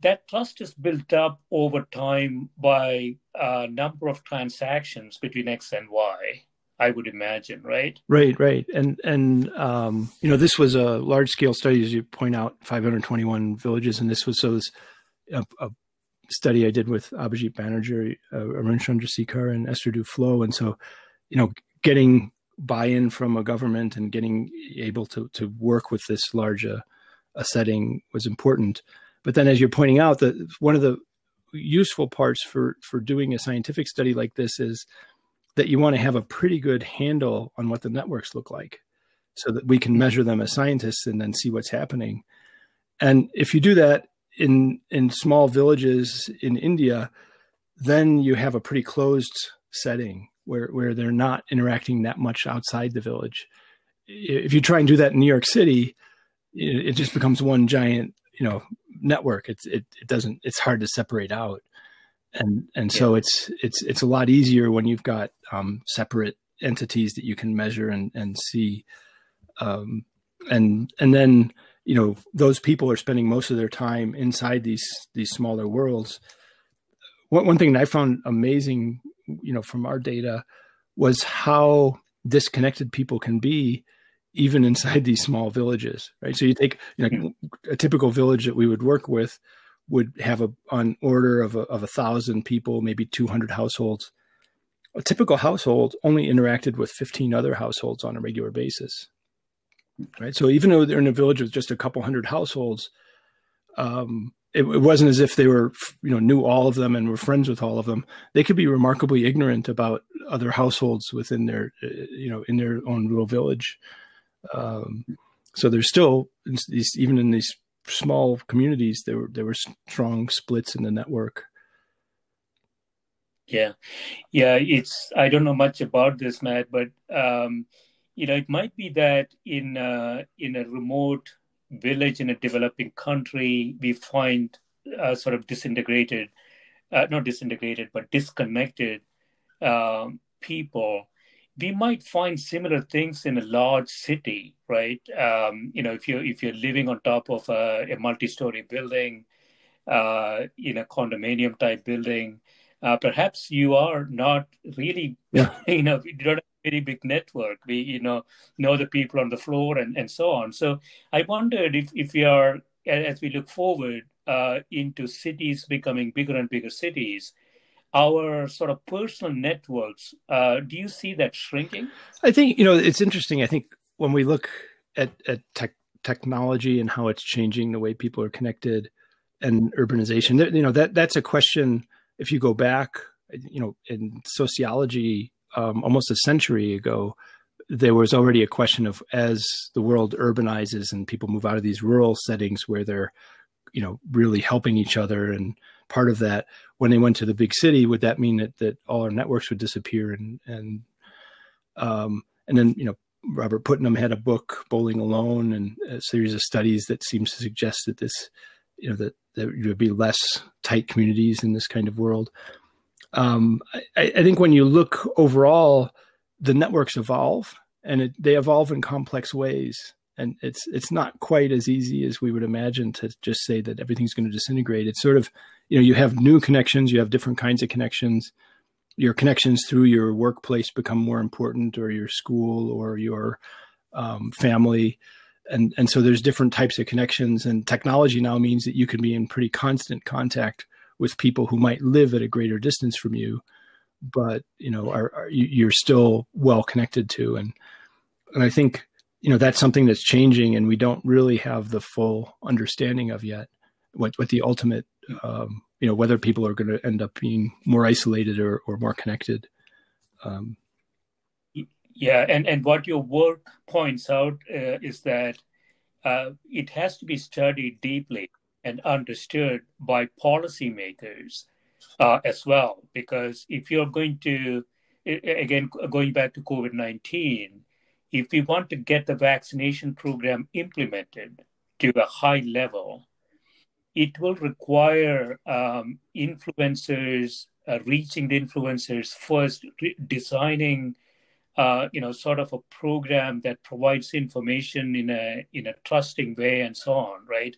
that trust is built up over time by a number of transactions between X and Y, I would imagine, right? Right, right. And, and um, you know, this was a large-scale study, as you point out, five hundred twenty-one villages, and this was so this, A, a study I did with Abhijit Banerjee, uh, Arun Chandrasekhar, and Esther Duflo. And so, you know, getting buy-in from a government and getting able to, to work with this large a, a setting was important. But then, as you're pointing out, that one of the useful parts for, for doing a scientific study like this is that you want to have a pretty good handle on what the networks look like so that we can measure them as scientists and then see what's happening. And if you do that, in in small villages in India, then you have a pretty closed setting where, where they're not interacting that much outside the village. If you try and do that in New York City, it, it just becomes one giant, you know, network. It's, it, it doesn't, it's hard to separate out. And, and so yeah. it's, it's, it's a lot easier when you've got um, separate entities that you can measure and, and see. Um, and, and then, you know, those people are spending most of their time inside these, these smaller worlds. One, one thing that I found amazing, you know, from our data was how disconnected people can be even inside these small villages, right? So you take, you know, a typical village that we would work with would have a, an order of a, of a thousand people, maybe two hundred households. A typical household only interacted with fifteen other households on a regular basis, right? So even though they're in a village with just a couple hundred households, um, it, it wasn't as if they were, you know, knew all of them and were friends with all of them. They could be remarkably ignorant about other households within their, you know, in their own rural village. Um, so there's still, even in these small communities, there were, there were strong splits in the network. Yeah. Yeah. It's, I don't know much about this, Matt, but, um, you know, it might be that in, uh, in a remote village in a developing country, we find uh, sort of disintegrated, uh, not disintegrated, but disconnected um, people. We might find similar things in a large city, right? Um, you know, if you're, if you're living on top of a, a multi-story building, uh, in a condominium type building, uh, perhaps you are not really, yeah. you know, you don't have a very big network. We, you know, know the people on the floor and, and so on. So I wondered if, if we are, as we look forward uh, into cities becoming bigger and bigger cities, our sort of personal networks, uh, do you see that shrinking? I think, you know, it's interesting. I think when we look at, at tech, technology and how it's changing the way people are connected and urbanization, you know, that that's a question. If you go back, you know, in sociology, um, almost a century ago, there was already a question of, as the world urbanizes and people move out of these rural settings where they're, you know, really helping each other, and part of that, when they went to the big city, would that mean that, that all our networks would disappear? And, and, um, and then, you know, Robert Putnam had a book, Bowling Alone, and a series of studies that seems to suggest that this, you know, that there would be less tight communities in this kind of world. Um, I, I think when you look overall, the networks evolve, and it, they evolve in complex ways. And it's, it's not quite as easy as we would imagine to just say that everything's going to disintegrate. It's sort of, you know, you have new connections, you have different kinds of connections. Your connections through your workplace become more important, or your school, or your um, family. And, and so there's different types of connections, and technology now means that you can be in pretty constant contact with people who might live at a greater distance from you, but, you know, are, are you're still well connected to. And, and I think, you know, that's something that's changing, and we don't really have the full understanding of yet what, what the ultimate, um, you know, whether people are going to end up being more isolated or, or more connected. Um, yeah. And, and what your work points out uh, is that uh, it has to be studied deeply and understood by policymakers uh, as well, because if you're going to, again, going back to COVID nineteen, if we want to get the vaccination program implemented to a high level, it will require um, influencers, uh, reaching the influencers first, re- designing, uh, you know, sort of a program that provides information in a in a trusting way, and so on, right?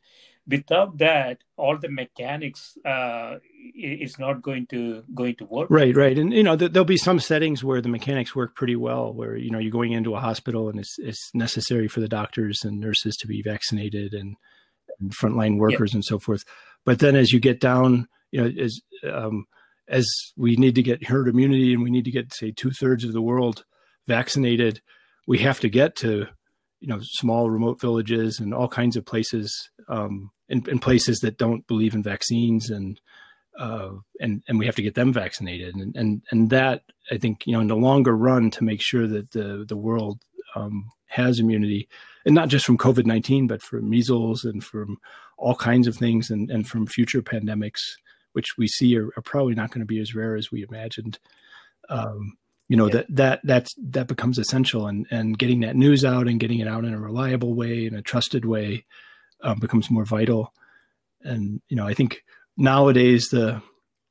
Without that, all the mechanics uh, is not going to going to work. Right, right, and you know th- there'll be some settings where the mechanics work pretty well, where you know you're going into a hospital and it's it's necessary for the doctors and nurses to be vaccinated and, and frontline workers yeah. and so forth. But then as you get down, you know, as um, as we need to get herd immunity and we need to get say two thirds of the world vaccinated, we have to get to you know small remote villages and all kinds of places. Um, In, in places that don't believe in vaccines, and uh, and and we have to get them vaccinated, and and and that I think you know in the longer run to make sure that the the world um, has immunity, and not just from COVID nineteen, but from measles and from all kinds of things, and and from future pandemics, which we see are, are probably not going to be as rare as we imagined, um, you know, yeah. that that that's, that becomes essential. And, and getting that news out and getting it out in a reliable way, in a trusted way, um, becomes more vital. And, you know, I think nowadays the,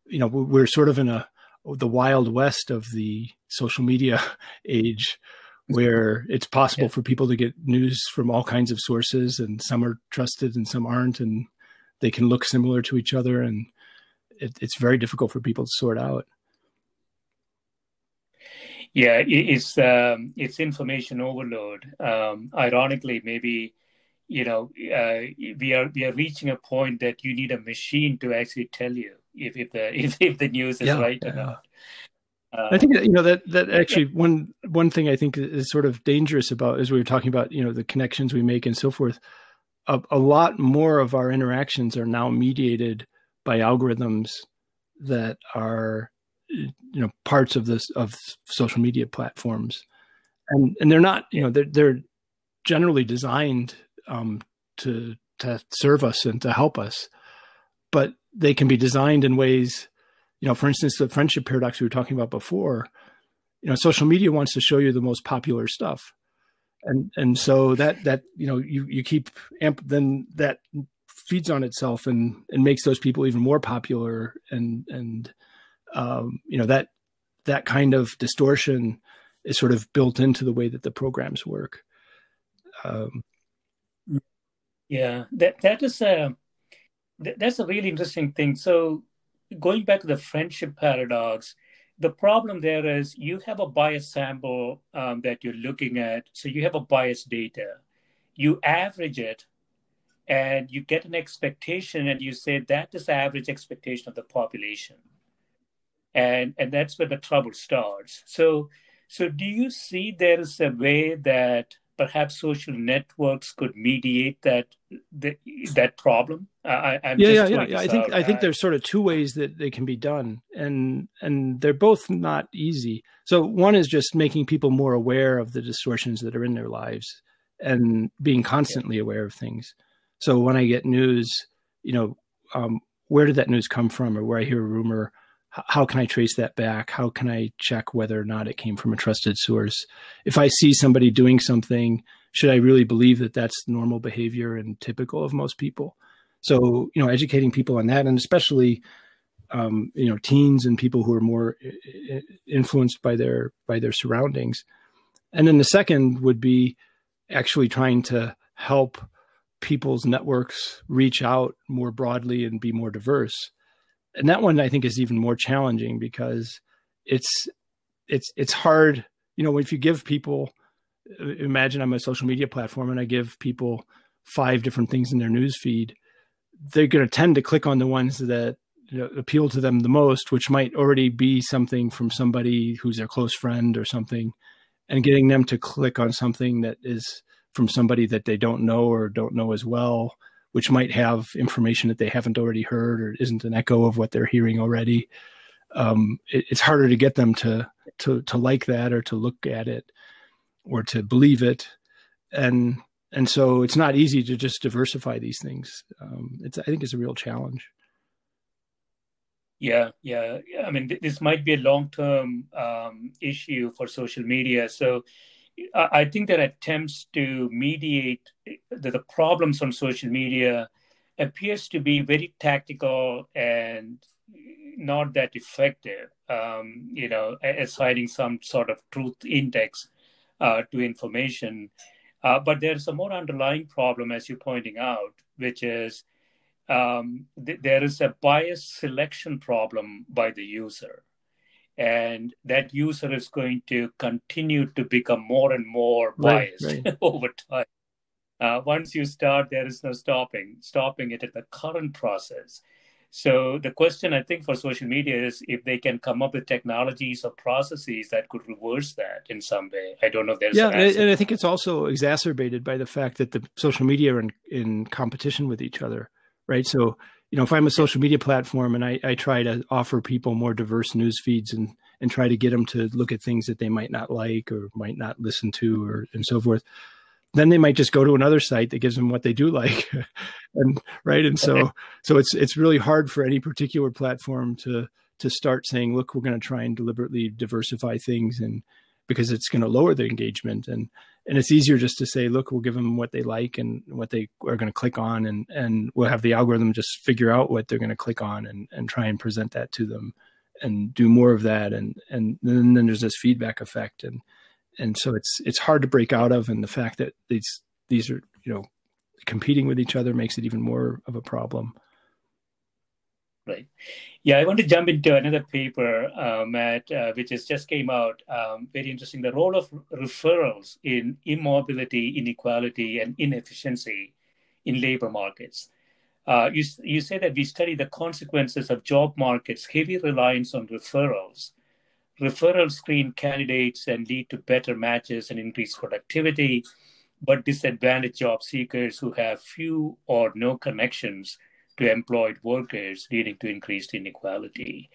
you know, we're sort of in a, the wild west of the social media age, where it's possible yeah. for people to get news from all kinds of sources, and some are trusted and some aren't, and they can look similar to each other. And it, it's very difficult for people to sort out. Yeah, it's, um, it's information overload. Um, ironically, maybe, you know, uh, we are, we are reaching a point that you need a machine to actually tell you if, if the, if, if the news is yeah, right yeah. or not. Um, I think that, you know, that, that actually one, one thing I think is sort of dangerous about, as we were talking about, you know, the connections we make and so forth, a, a lot more of our interactions are now mediated by algorithms that are, you know, parts of this, of social media platforms. And, and they're not, you know, they're, they're generally designed um, to, to serve us and to help us, but they can be designed in ways. You know, for instance, the friendship paradox we were talking about before, you know, social media wants to show you the most popular stuff. And, and so that, that, you know, you, you keep amp then that feeds on itself and, and makes those people even more popular. And, and, um, you know, that, that kind of distortion is sort of built into the way that the programs work. Um, yeah, that, that is a, that's a really interesting thing. So, going back to the friendship paradox, the problem there is you have a bias sample um, that you're looking at. So you have a biased data, you average it, and you get an expectation, and you say that is the average expectation of the population. And, and that's where the trouble starts. So, so do you see there is a way that perhaps social networks could mediate that that, that problem? I, I'm yeah, just yeah, yeah. I think I think there's sort of two ways that they can be done, and and they're both not easy. So one is just making people more aware of the distortions that are in their lives, and being constantly yeah. aware of things. So when I get news, you know, um, where did that news come from, or where I hear a rumor, how can I trace that back? How can I check whether or not it came from a trusted source? If I see somebody doing something, should I really believe that that's normal behavior and typical of most people? So, you know, educating people on that, and especially, um, you know, teens and people who are more influenced by their, by their surroundings. And then the second would be actually trying to help people's networks reach out more broadly and be more diverse. And that one I think is even more challenging, because it's, it's, it's hard, you know, if you give people, imagine I'm a social media platform and I give people five different things in their newsfeed, they're going to tend to click on the ones that, you know, appeal to them the most, which might already be something from somebody who's their close friend or something, and getting them to click on something that is from somebody that they don't know or don't know as well, which might have information that they haven't already heard or isn't an echo of what they're hearing already. Um, it, it's harder to get them to, to, to like that, or to look at it, or to believe it. And, and so it's not easy to just diversify these things. Um, it's, I think it's a real challenge. Yeah. Yeah. I mean, th this might be a long-term um, issue for social media. So I think that attempts to mediate the, the problems on social media appears to be very tactical and not that effective, um, you know, assigning some sort of truth index uh, to information. Uh, but there's a more underlying problem, as you're pointing out, which is um, th there is a bias selection problem by the user. And that user is going to continue to become more and more biased right, right. over time. Uh, once you start, there is no stopping, stopping it at the current process. So the question, I think, for social media is if they can come up with technologies or processes that could reverse that in some way. I don't know if there's yeah, an and I think it's also exacerbated by the fact that the social media are in, in competition with each other, right? So, you know, if I'm a social media platform and I, I try to offer people more diverse news feeds and, and try to get them to look at things that they might not like or might not listen to or and so forth, then they might just go to another site that gives them what they do like. and right. And so, so it's, it's really hard for any particular platform to, to start saying, look, we're going to try and deliberately diversify things, and because it's going to lower the engagement. And, and it's easier just to say, look, we'll give them what they like and what they are going to click on, and, and we'll have the algorithm just figure out what they're going to click on and, and try and present that to them and do more of that. And, and then, then there's this feedback effect. And, and so it's, it's hard to break out of. And the fact that these, these are, you know, competing with each other makes it even more of a problem. Right. Yeah, I want to jump into another paper, uh, Matt, uh, which is just came out. Um, very interesting. The role of referrals in immobility, inequality, and inefficiency in labor markets. Uh, you, you say that we study the consequences of job markets' heavy reliance on referrals. Referrals screen candidates and lead to better matches and increased productivity, but disadvantaged job seekers who have few or no connections to employed workers, leading to increased inequality.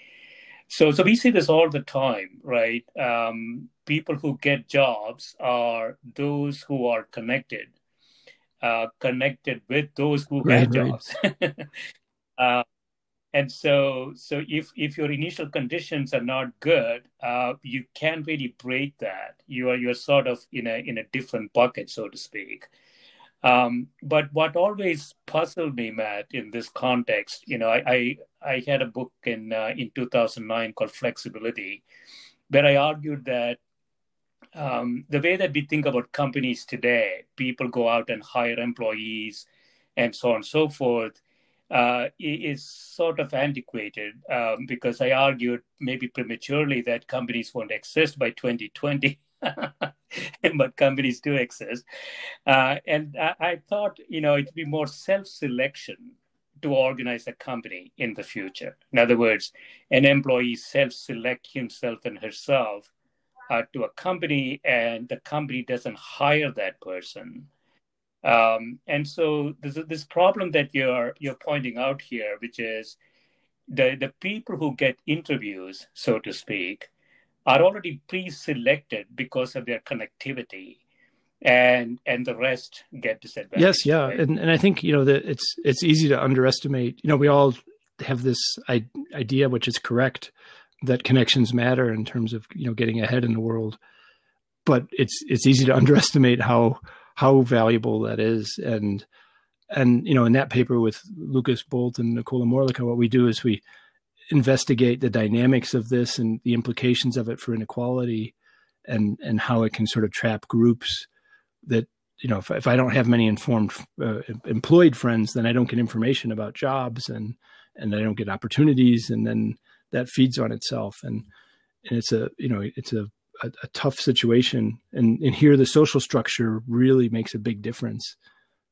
So, so we see this all the time, right? Um, people who get jobs are those who are connected, uh, connected with those who right, have right. jobs. uh, and so, so if if your initial conditions are not good, uh, you can't really break that. You are you're sort of in a in a different bucket, so to speak. Um, but what always puzzled me, Matt, in this context, you know, I I, I had a book in uh, in two thousand nine called Flexibility, where I argued that um, the way that we think about companies today, people go out and hire employees, and so on and so forth, uh, is sort of antiquated um, because I argued maybe prematurely that companies won't exist by twenty twenty. But companies do exist. Uh, and I, I thought, you know, it'd be more self-selection to organize a company in the future. In other words, an employee self-select himself and herself uh, to a company, and the company doesn't hire that person. Um, and so this, this problem that you're you're pointing out here, which is the, the people who get interviews, so to speak, are already pre-selected because of their connectivity, and and the rest get disadvantaged. Yes, yeah, right? and and I think you know that it's it's easy to underestimate. You know, we all have this I- idea, which is correct, that connections matter in terms of you know getting ahead in the world, but it's it's easy to underestimate how how valuable that is. And and you know, in that paper with Lucas Bolt and Nicola Morlicka, what we do is we investigate the dynamics of this and the implications of it for inequality, and and how it can sort of trap groups that, you know, if, if I don't have many informed uh, employed friends, then I don't get information about jobs, and and I don't get opportunities, and then that feeds on itself, and and it's a you know it's a a, a tough situation, and and here the social structure really makes a big difference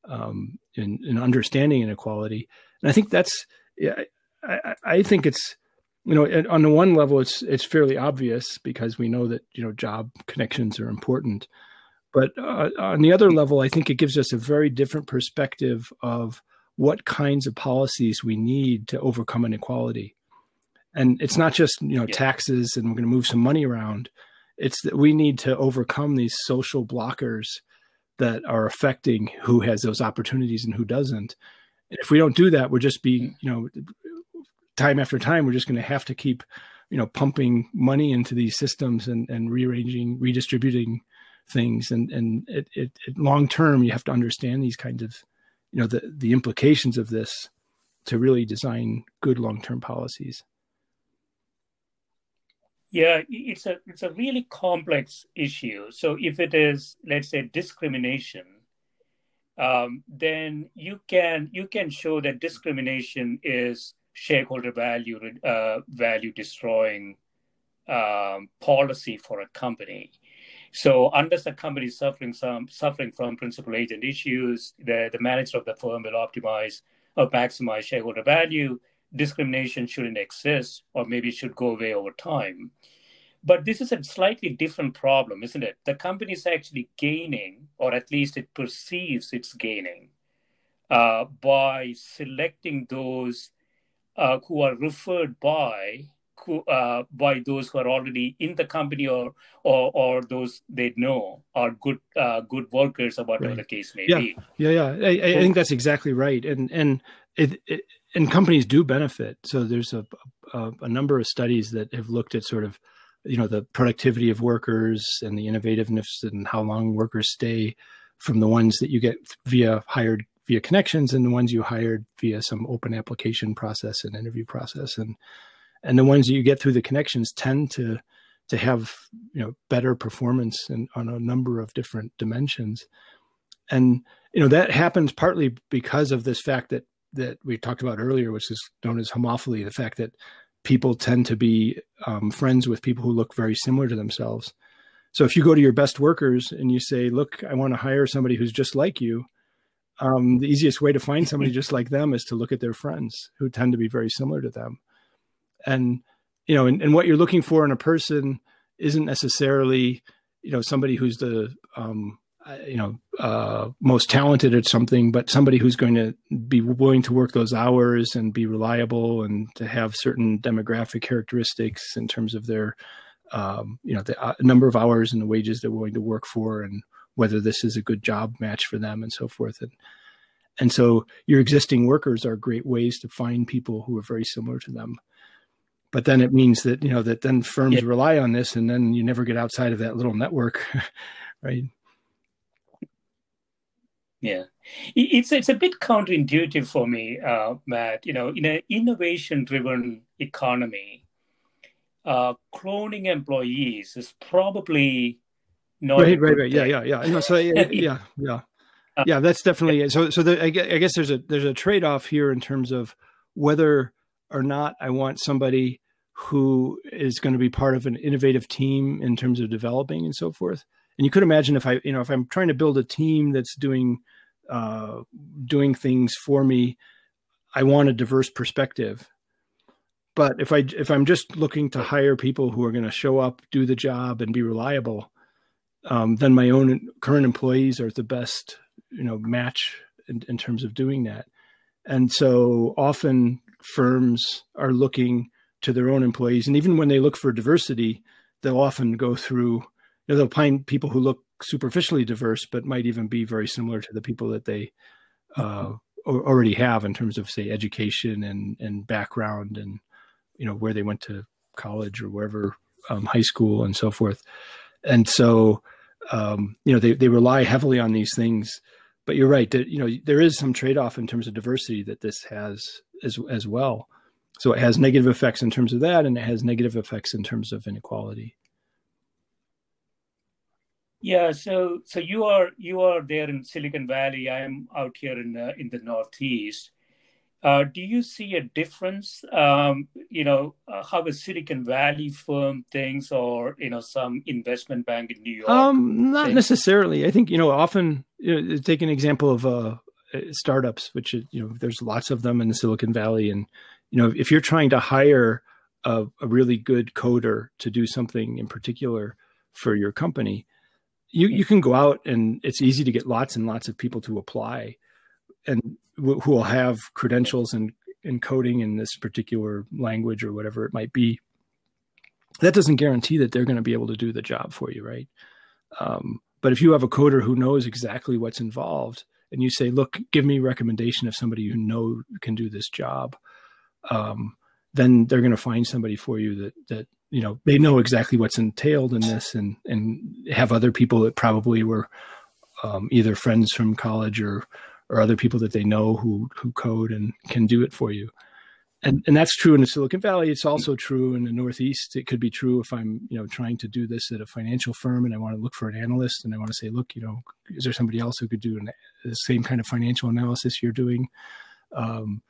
um, in in understanding inequality. And I think that's yeah. I, I think it's, you know, on the one level, it's it's fairly obvious because we know that, you know, job connections are important. But uh, on the other level, I think it gives us a very different perspective of what kinds of policies we need to overcome inequality. And it's not just, you know, yeah. taxes and we're going to move some money around. It's that we need to overcome these social blockers that are affecting who has those opportunities and who doesn't. And if we don't do that, we're just be, you know, time after time, we're just going to have to keep, you know, pumping money into these systems and, and rearranging, redistributing things. And, and it, it, it long term, you have to understand these kinds of, you know, the, the implications of this to really design good long term policies. Yeah, it's a it's a really complex issue. So if it is, let's say, discrimination, um, then you can you can show that discrimination is shareholder value uh, value destroying um, policy for a company. So unless the company is suffering some suffering from principal agent issues, the, the manager of the firm will optimize or maximize shareholder value. Discrimination shouldn't exist, or maybe should go away over time. But this is a slightly different problem, isn't it? The company is actually gaining, or at least it perceives it's gaining, uh, by selecting those Uh, who are referred by uh, by those who are already in the company, or or, or those they know are good uh, good workers, or whatever right. the case may yeah. be. Yeah, yeah, I, I think that's exactly right, and and it, it, and companies do benefit. So there's a, a a number of studies that have looked at sort of, you know, the productivity of workers and the innovativeness and how long workers stay from the ones that you get via hired via connections and the ones you hired via some open application process and interview process. And, and the ones that you get through the connections tend to, to have, you know, better performance in, on a number of different dimensions. And, you know, that happens partly because of this fact that, that we talked about earlier, which is known as homophily, the fact that people tend to be um, friends with people who look very similar to themselves. So if you go to your best workers and you say, look, I want to hire somebody who's just like you, um, the easiest way to find somebody just like them is to look at their friends who tend to be very similar to them. And, you know, and, and what you're looking for in a person isn't necessarily, you know, somebody who's the, um, you know, uh, most talented at something, but somebody who's going to be willing to work those hours and be reliable and to have certain demographic characteristics in terms of their, um, you know, the uh, number of hours and the wages they're willing to work for and whether this is a good job match for them and so forth. And, and so your existing workers are great ways to find people who are very similar to them. But then it means that, you know, that then firms yeah. rely on this, and then you never get outside of that little network, right? Yeah, it's it's a bit counterintuitive for me, uh, Matt. You know, in an innovation-driven economy, uh, cloning employees is probably not. Right, right, right. Thing. Yeah, yeah, yeah. No, so yeah, yeah, yeah, yeah. That's definitely it. So. So there, I guess there's a there's a trade-off here in terms of whether or not I want somebody who is going to be part of an innovative team in terms of developing and so forth. And you could imagine if I, you know, if I'm trying to build a team that's doing, uh, doing things for me, I want a diverse perspective. But if I, if I'm just looking to hire people who are going to show up, do the job, and be reliable, um, then my own current employees are the best, you know, match in, in terms of doing that. And so often firms are looking to their own employees, and even when they look for diversity, they'll often go through. You know, they'll find people who look superficially diverse, but might even be very similar to the people that they uh, already have in terms of, say, education and, and background and, you know, where they went to college or wherever, um, high school and so forth. And so, um, you know, they, they rely heavily on these things. But you're right, that, you know, there is some trade-off in terms of diversity that this has as, as well. So it has negative effects in terms of that, and it has negative effects in terms of inequality. Yeah, so so you are you are there in Silicon Valley. I am out here in uh, in the Northeast. Uh, do you see a difference? Um, you know, uh, how a Silicon Valley firm thinks, or you know, some investment bank in New York? Um, not thinks? necessarily. I think you know, often you know, take an example of uh, startups, which is, you know, there's lots of them in the Silicon Valley, and you know, if you're trying to hire a, a really good coder to do something in particular for your company. You you can go out and it's easy to get lots and lots of people to apply, and who will have credentials and in, in coding in this particular language or whatever it might be. That doesn't guarantee that they're going to be able to do the job for you, right? Um, but if you have a coder who knows exactly what's involved, and you say, "Look, give me a recommendation of somebody you know can do this job," um, then they're going to find somebody for you that that. You know, they know exactly what's entailed in this, and, and have other people that probably were um, either friends from college or, or other people that they know who, who code and can do it for you. And and that's true in the Silicon Valley. It's also true in the Northeast. It could be true if I'm, you know, trying to do this at a financial firm and I want to look for an analyst and I want to say, look, you know, is there somebody else who could do an, the same kind of financial analysis you're doing? Um,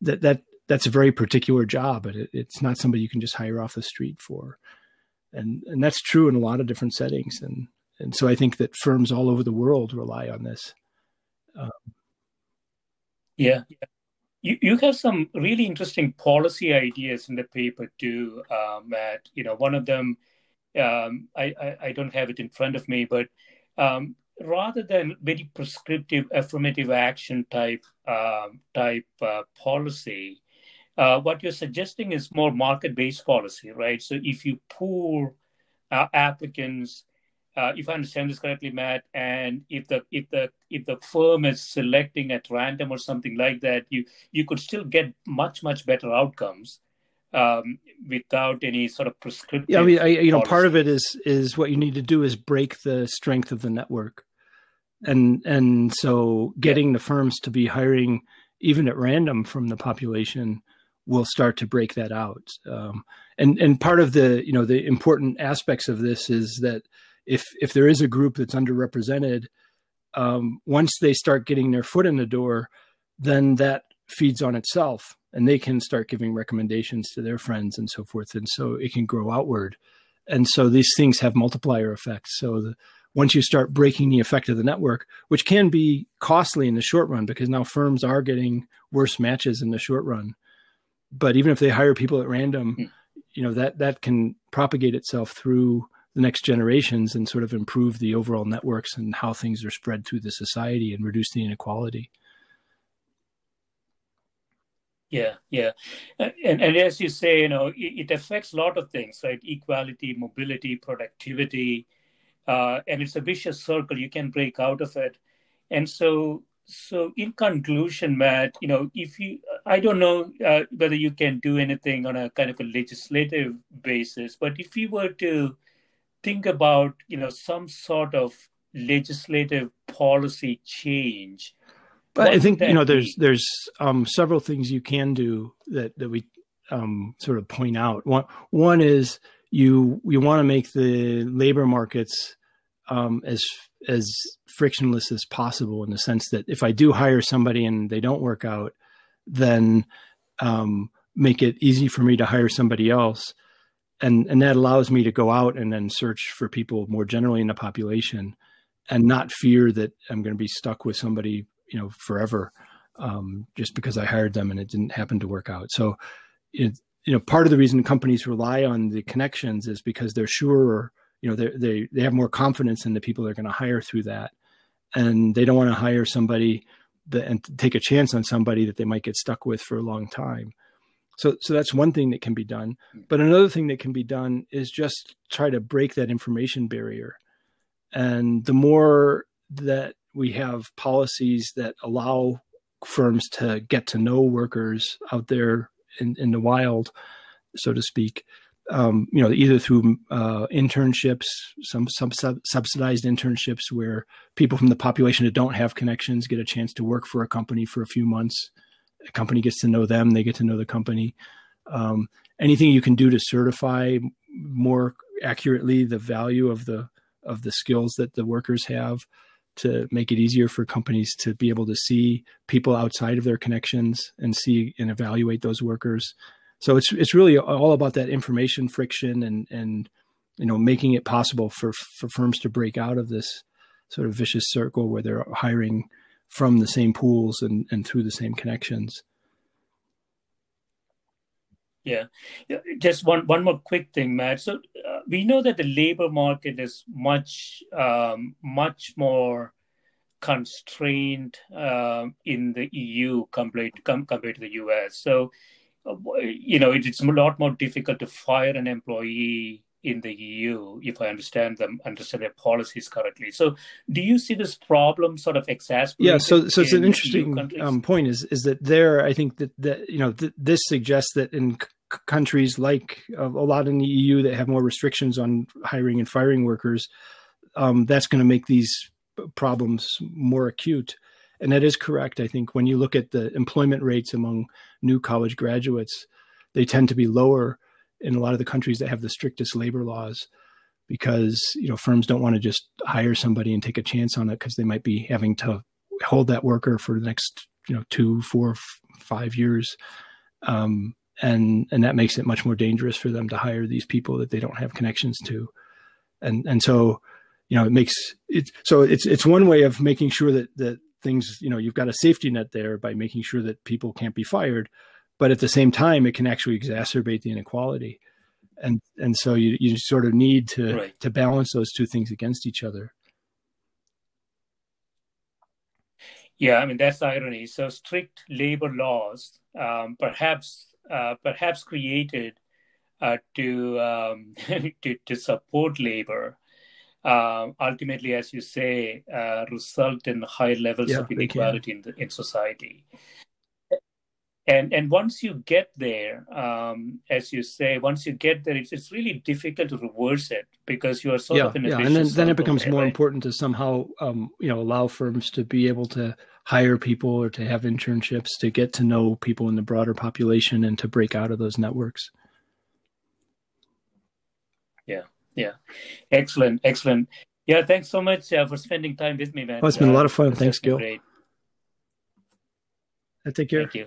that, that, That's a very particular job, but it, it's not somebody you can just hire off the street for. And and that's true in a lot of different settings. And and so I think that firms all over the world rely on this. Um, yeah. You you have some really interesting policy ideas in the paper too, uh, Matt. You know, one of them, um, I, I, I don't have it in front of me, but um, rather than very prescriptive affirmative action type, uh, type uh, policy, uh, what you're suggesting is more market-based policy, right? So if you pool uh, applicants, uh, if I understand this correctly, Matt, and if the if the if the firm is selecting at random or something like that, you you could still get much much better outcomes um, without any sort of prescriptive. Yeah, I mean, I, you know, policy. Part of it is is what you need to do is break the strength of the network. And and so getting the firms to be hiring even at random from the population will start to break that out. Um, and and part of the you know the important aspects of this is that if if there is a group that's underrepresented, um, once they start getting their foot in the door, then that feeds on itself, and they can start giving recommendations to their friends and so forth. And so it can grow outward. And so these things have multiplier effects. So the Once you start breaking the effect of the network, which can be costly in the short run because now firms are getting worse matches in the short run. But even if they hire people at random, mm. you know, that that can propagate itself through the next generations and sort of improve the overall networks and how things are spread through the society and reduce the inequality. Yeah, yeah. And, and as you say, you know, it, it affects a lot of things, right? Equality, mobility, productivity. Uh, and it's a vicious circle. You can break out of it. And so, so in conclusion, Matt, you know, if you, I don't know uh, whether you can do anything on a kind of a legislative basis, but if you were to think about, you know, some sort of legislative policy change. But I think, you know, there's, there's um, several things you can do that, that we um, sort of point out. One, one is you, you want to make the labor markets Um, as as frictionless as possible, in the sense that if I do hire somebody and they don't work out, then um, make it easy for me to hire somebody else. And, and that allows me to go out and then search for people more generally in the population and not fear that I'm going to be stuck with somebody, you know, forever um, just because I hired them and it didn't happen to work out. So, it, you know, part of the reason companies rely on the connections is because they're sure You know, they they they have more confidence in the people they're going to hire through that, and they don't want to hire somebody that, and take a chance on somebody that they might get stuck with for a long time. So so that's one thing that can be done. But another thing that can be done is just try to break that information barrier. And the more that we have policies that allow firms to get to know workers out there in, in the wild, so to speak. Um, you know, either through uh, internships, some, some sub subsidized internships where people from the population that don't have connections get a chance to work for a company for a few months. A company gets to know them, they get to know the company. Um, anything you can do to certify more accurately the value of the of the skills that the workers have, to make it easier for companies to be able to see people outside of their connections and see and evaluate those workers. So it's it's really all about that information friction and and you know making it possible for for firms to break out of this sort of vicious circle where they're hiring from the same pools and and through the same connections. Yeah, just one one more quick thing, Matt. So uh, we know that the labor market is much um, much more constrained uh, in the E U compared compared to the U S. So you know, it's a lot more difficult to fire an employee in the E U, if I understand them, understand their policies correctly. So do you see this problem sort of exacerbated? Yeah, so so it's an interesting um, point is is that there, I think that, that you know, th this suggests that in c countries like uh, a lot in the E U that have more restrictions on hiring and firing workers, um, that's going to make these problems more acute. And that is correct. I think when you look at the employment rates among new college graduates, they tend to be lower in a lot of the countries that have the strictest labor laws, because you know firms don't want to just hire somebody and take a chance on it, because they might be having to hold that worker for the next you know two, four, five years, um, and and that makes it much more dangerous for them to hire these people that they don't have connections to, and and so you know it makes it so it's it's one way of making sure that that. Things, you know, you've got a safety net there by making sure that people can't be fired, but at the same time, it can actually exacerbate the inequality. And, and so you, you sort of need to, right. to balance those two things against each other. Yeah, I mean, that's the irony. So strict labor laws, um, perhaps uh, perhaps created uh, to, um, to to support labor, uh, ultimately, as you say, uh, result in high levels yeah, of inequality in, the, in society. And and once you get there, um, as you say, once you get there, it's it's really difficult to reverse it because you are sort yeah, of in a yeah, and then, then it becomes there, more right? important to somehow um, you know allow firms to be able to hire people or to have internships to get to know people in the broader population and to break out of those networks. Yeah, yeah, excellent, excellent. Yeah, thanks so much uh, for spending time with me, man. Oh, it's been uh, a lot of fun. Thanks, Gil. Great. I take care. Thank you.